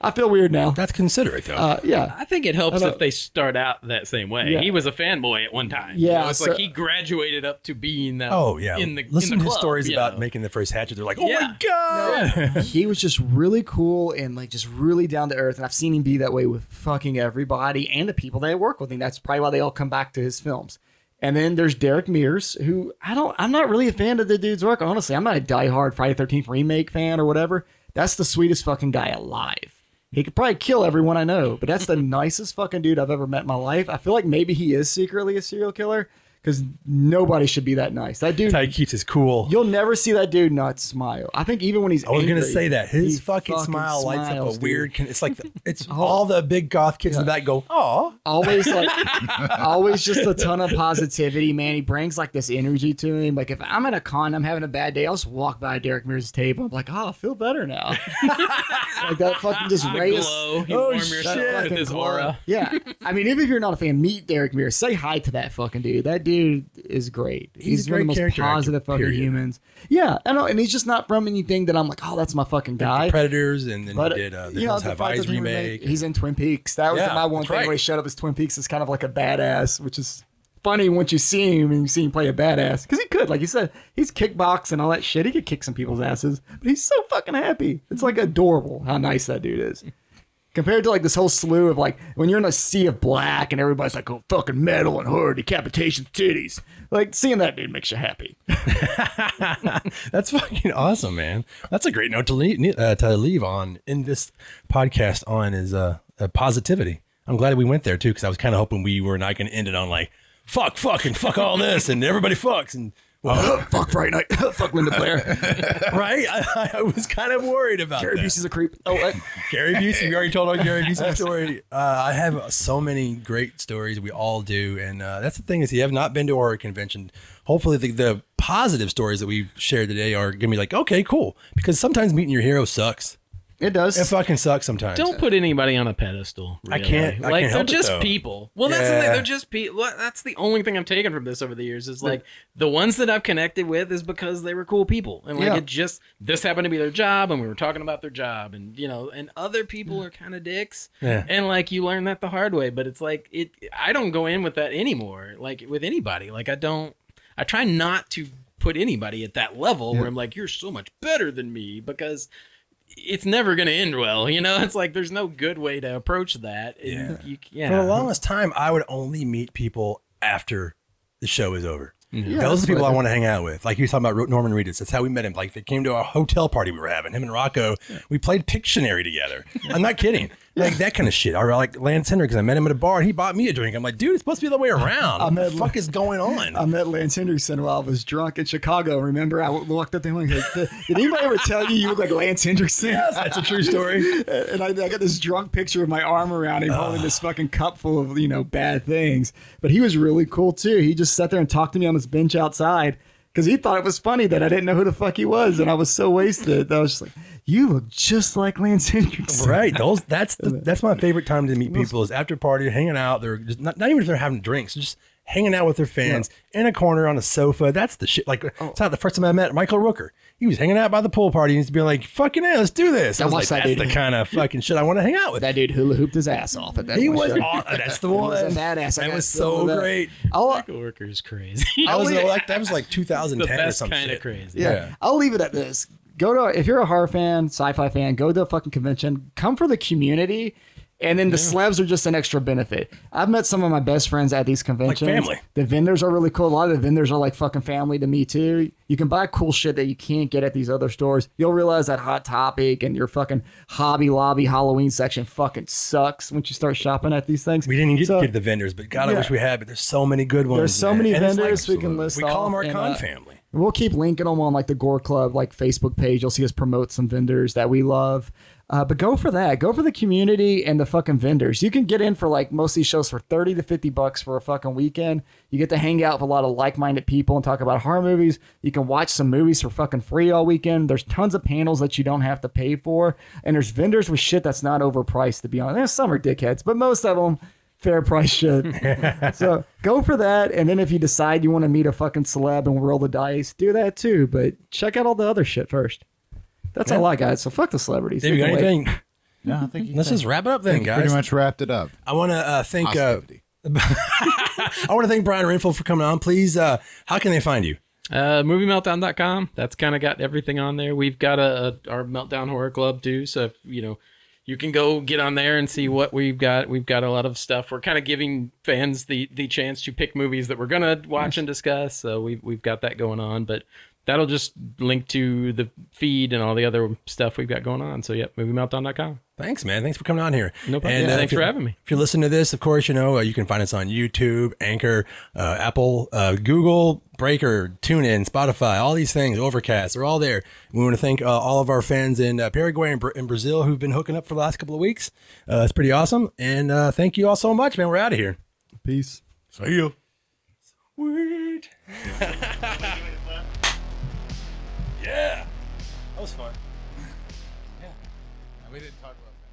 I feel weird now. That's considerate, though. Uh, yeah. I think it helps if they start out that same way. Yeah. He was a fanboy at one time. Yeah. You know, it's so, like he graduated up to being that. Oh, yeah. In the, Listen in the to club, his stories about know. making the first hatchet. They're like, oh, yeah. my God. No, yeah. He was just really cool and like just really down to earth. And I've seen him be that way with fucking everybody and the people that work with him. That's probably why they all come back to his films. And then there's Derek Mears, who I don't, I'm not really a fan of the dude's work. Honestly, I'm not a diehard Friday thirteenth remake fan or whatever. That's the sweetest fucking guy alive. He could probably kill everyone I know, but that's the nicest fucking dude I've ever met in my life. I feel like maybe he is secretly a serial killer because nobody should be that nice. That dude, he keeps his cool. You'll never see that dude not smile. I think even when he's, I was angry, gonna say that his fucking, fucking smile smiles, lights up a dude. weird. Con- it's like the, it's all the big goth kids yeah. in the back go, oh, always like, always just a ton of positivity, man. He brings like this energy to him. Like if I'm at a con, I'm having a bad day, I'll just walk by Derek Mears' table. I'm like, oh, I feel better now. Like that fucking just raised. Oh warm shit! With his aura. Yeah, I mean, even if you're not a fan, meet Derek Mears. Say hi to that fucking dude. That dude. Dude is great. He's, he's one of the most positive fucking period. humans. Yeah, I know, and he's just not from anything that I'm like, oh, that's my fucking guy. The Predators, and then but, he did uh, the Hills Have Eyes remake. He's in Twin Peaks. That was yeah, my one thing right. where he showed up as Twin Peaks is kind of like a badass, which is funny once you see him and you see him play a badass because he could, like you said, he's kickboxing and all that shit. He could kick some people's asses, but he's so fucking happy. It's like adorable how nice that dude is. Compared to like this whole slew of like when you're in a sea of black and everybody's like, oh, fucking metal and horror, decapitations, titties. Like seeing that dude makes you happy. That's fucking awesome, man. That's a great note to leave, uh, to leave on in this podcast on is uh, uh, positivity. I'm glad we went there, too, because I was kind of hoping we were not going to end it on like, fuck, fuck, and fuck all this and everybody fucks. And Well, oh. Fuck Friday Night. Fuck Linda Blair. Right? I, I was kind of worried about Gary that. Busey's a creep. Oh, I, Gary Busey. We already told our Gary Busey story. Uh, I have so many great stories. We all do. And uh, that's the thing is, if you have not been to our convention, hopefully the, the positive stories that we've shared today are going to be like, okay, cool. Because sometimes meeting your hero sucks. It does. It fucking sucks sometimes. Don't put anybody on a pedestal. Really. I can't. I like can't help they're just it, people. Well, yeah. That's the thing. They're just people. That's the only thing I've taken from this over the years is like the ones that I've connected with is because they were cool people, and like yeah. it just this happened to be their job, and we were talking about their job, and you know, and other people are kind of dicks, yeah. and like you learn that the hard way. But it's like it. I don't go in with that anymore. Like with anybody. Like I don't. I try not to put anybody at that level yeah. where I'm like, you're so much better than me because. It's never going to end well, you know. It's like there's no good way to approach that. Yeah. You, you know. For the longest time, I would only meet people after the show is over. Mm-hmm. Yeah, those are the people I want to hang out with. Like you were talking about Norman Reedus. That's how we met him. Like they came to our hotel party we were having. Him and Rocco, yeah. we played Pictionary together. I'm not kidding. Like that kind of shit. I like Lance Hendricks. I met him at a bar. He bought me a drink. I'm like, dude, it's supposed to be the way around. What the fuck L- is going on? I met Lance Hendrickson while I was drunk in Chicago. Remember, I walked up to him and was like, did anybody ever tell you you look like Lance Hendrickson? Yes, that's a true story. And I, I got this drunk picture of my arm around him uh, holding this fucking cup full of, you know, bad things. But he was really cool too. He just sat there and talked to me on his bench outside because he thought it was funny that I didn't know who the fuck he was, and I was so wasted. I was just like, you look just like Lance Hendrickson. Right. Those that's the, that's my favorite time to meet people is after party, hanging out. They're just not, not even if they're having drinks, just hanging out with their fans yeah. in a corner on a sofa. That's the shit. Like oh. it's not the first time I met Michael Rooker. He was hanging out by the pool party. He used to be like, fucking hey, let's do this. I was like, that that's dude. The kind of fucking shit I want to hang out with. That dude hula hooped his ass off. At that he was awesome. That's the one. He was a badass. That was so great. I'll, Michael Rooker is crazy. I was like, that was like two thousand ten or something. Kind of crazy. Yeah. yeah. I'll leave it at this. Go to, if you're a horror fan, sci-fi fan, go to a fucking convention. Come for the community. And then the yeah. slabs are just an extra benefit. I've met some of my best friends at these conventions. Like family. The vendors are really cool. A lot of the vendors are like fucking family to me too. You can buy cool shit that you can't get at these other stores. You'll realize that Hot Topic and your fucking Hobby Lobby Halloween section fucking sucks once you start shopping at these things. We didn't get so, to get the vendors, but God, yeah. I wish we had, but there's so many good ones. There's so many and vendors like, we can list off. We call them our and, con uh, family. We'll keep linking them on like the Gore Club like Facebook page. You'll see us promote some vendors that we love. Uh, but go for that. Go for the community and the fucking vendors. You can get in for like most of these shows for thirty to fifty bucks for a fucking weekend. You get to hang out with a lot of like-minded people and talk about horror movies. You can watch some movies for fucking free all weekend. There's tons of panels that you don't have to pay for. And there's vendors with shit that's not overpriced, to be honest. There's some are dickheads, but most of them, fair price shit. So go for that. And then if you decide you want to meet a fucking celeb and roll the dice, do that too. But check out all the other shit first. That's yeah. all I got. So fuck the celebrities. Dave, you got anything? No, I think you let's think. Just wrap it up then, guys. Pretty much wrapped it up. I want to uh, thank. Uh, I want to thank Brian Renfro for coming on. Please, uh, how can they find you? Uh, movie meltdown dot com. That's kind of got everything on there. We've got a, a our Meltdown Horror Club too. So if, you know, you can go get on there and see what we've got. We've got a lot of stuff. We're kind of giving fans the the chance to pick movies that we're gonna watch nice. And discuss. So we've we've got that going on, but. That'll just link to the feed and all the other stuff we've got going on. So, yep, movie meltdown dot com. Thanks, man. Thanks for coming on here. No problem. And, yeah, uh, thanks for having me. If you're listening to this, of course, you know, uh, you can find us on YouTube, Anchor, uh, Apple, uh, Google, Breaker, TuneIn, Spotify, all these things, Overcast, they're all there. We want to thank uh, all of our fans in uh, Paraguay and, Br- and Brazil who've been hooking up for the last couple of weeks. Uh, it's pretty awesome. And uh, thank you all so much, man. We're out of here. Peace. See you. Sweet. Yeah, that was fun. Yeah, and we didn't talk about that.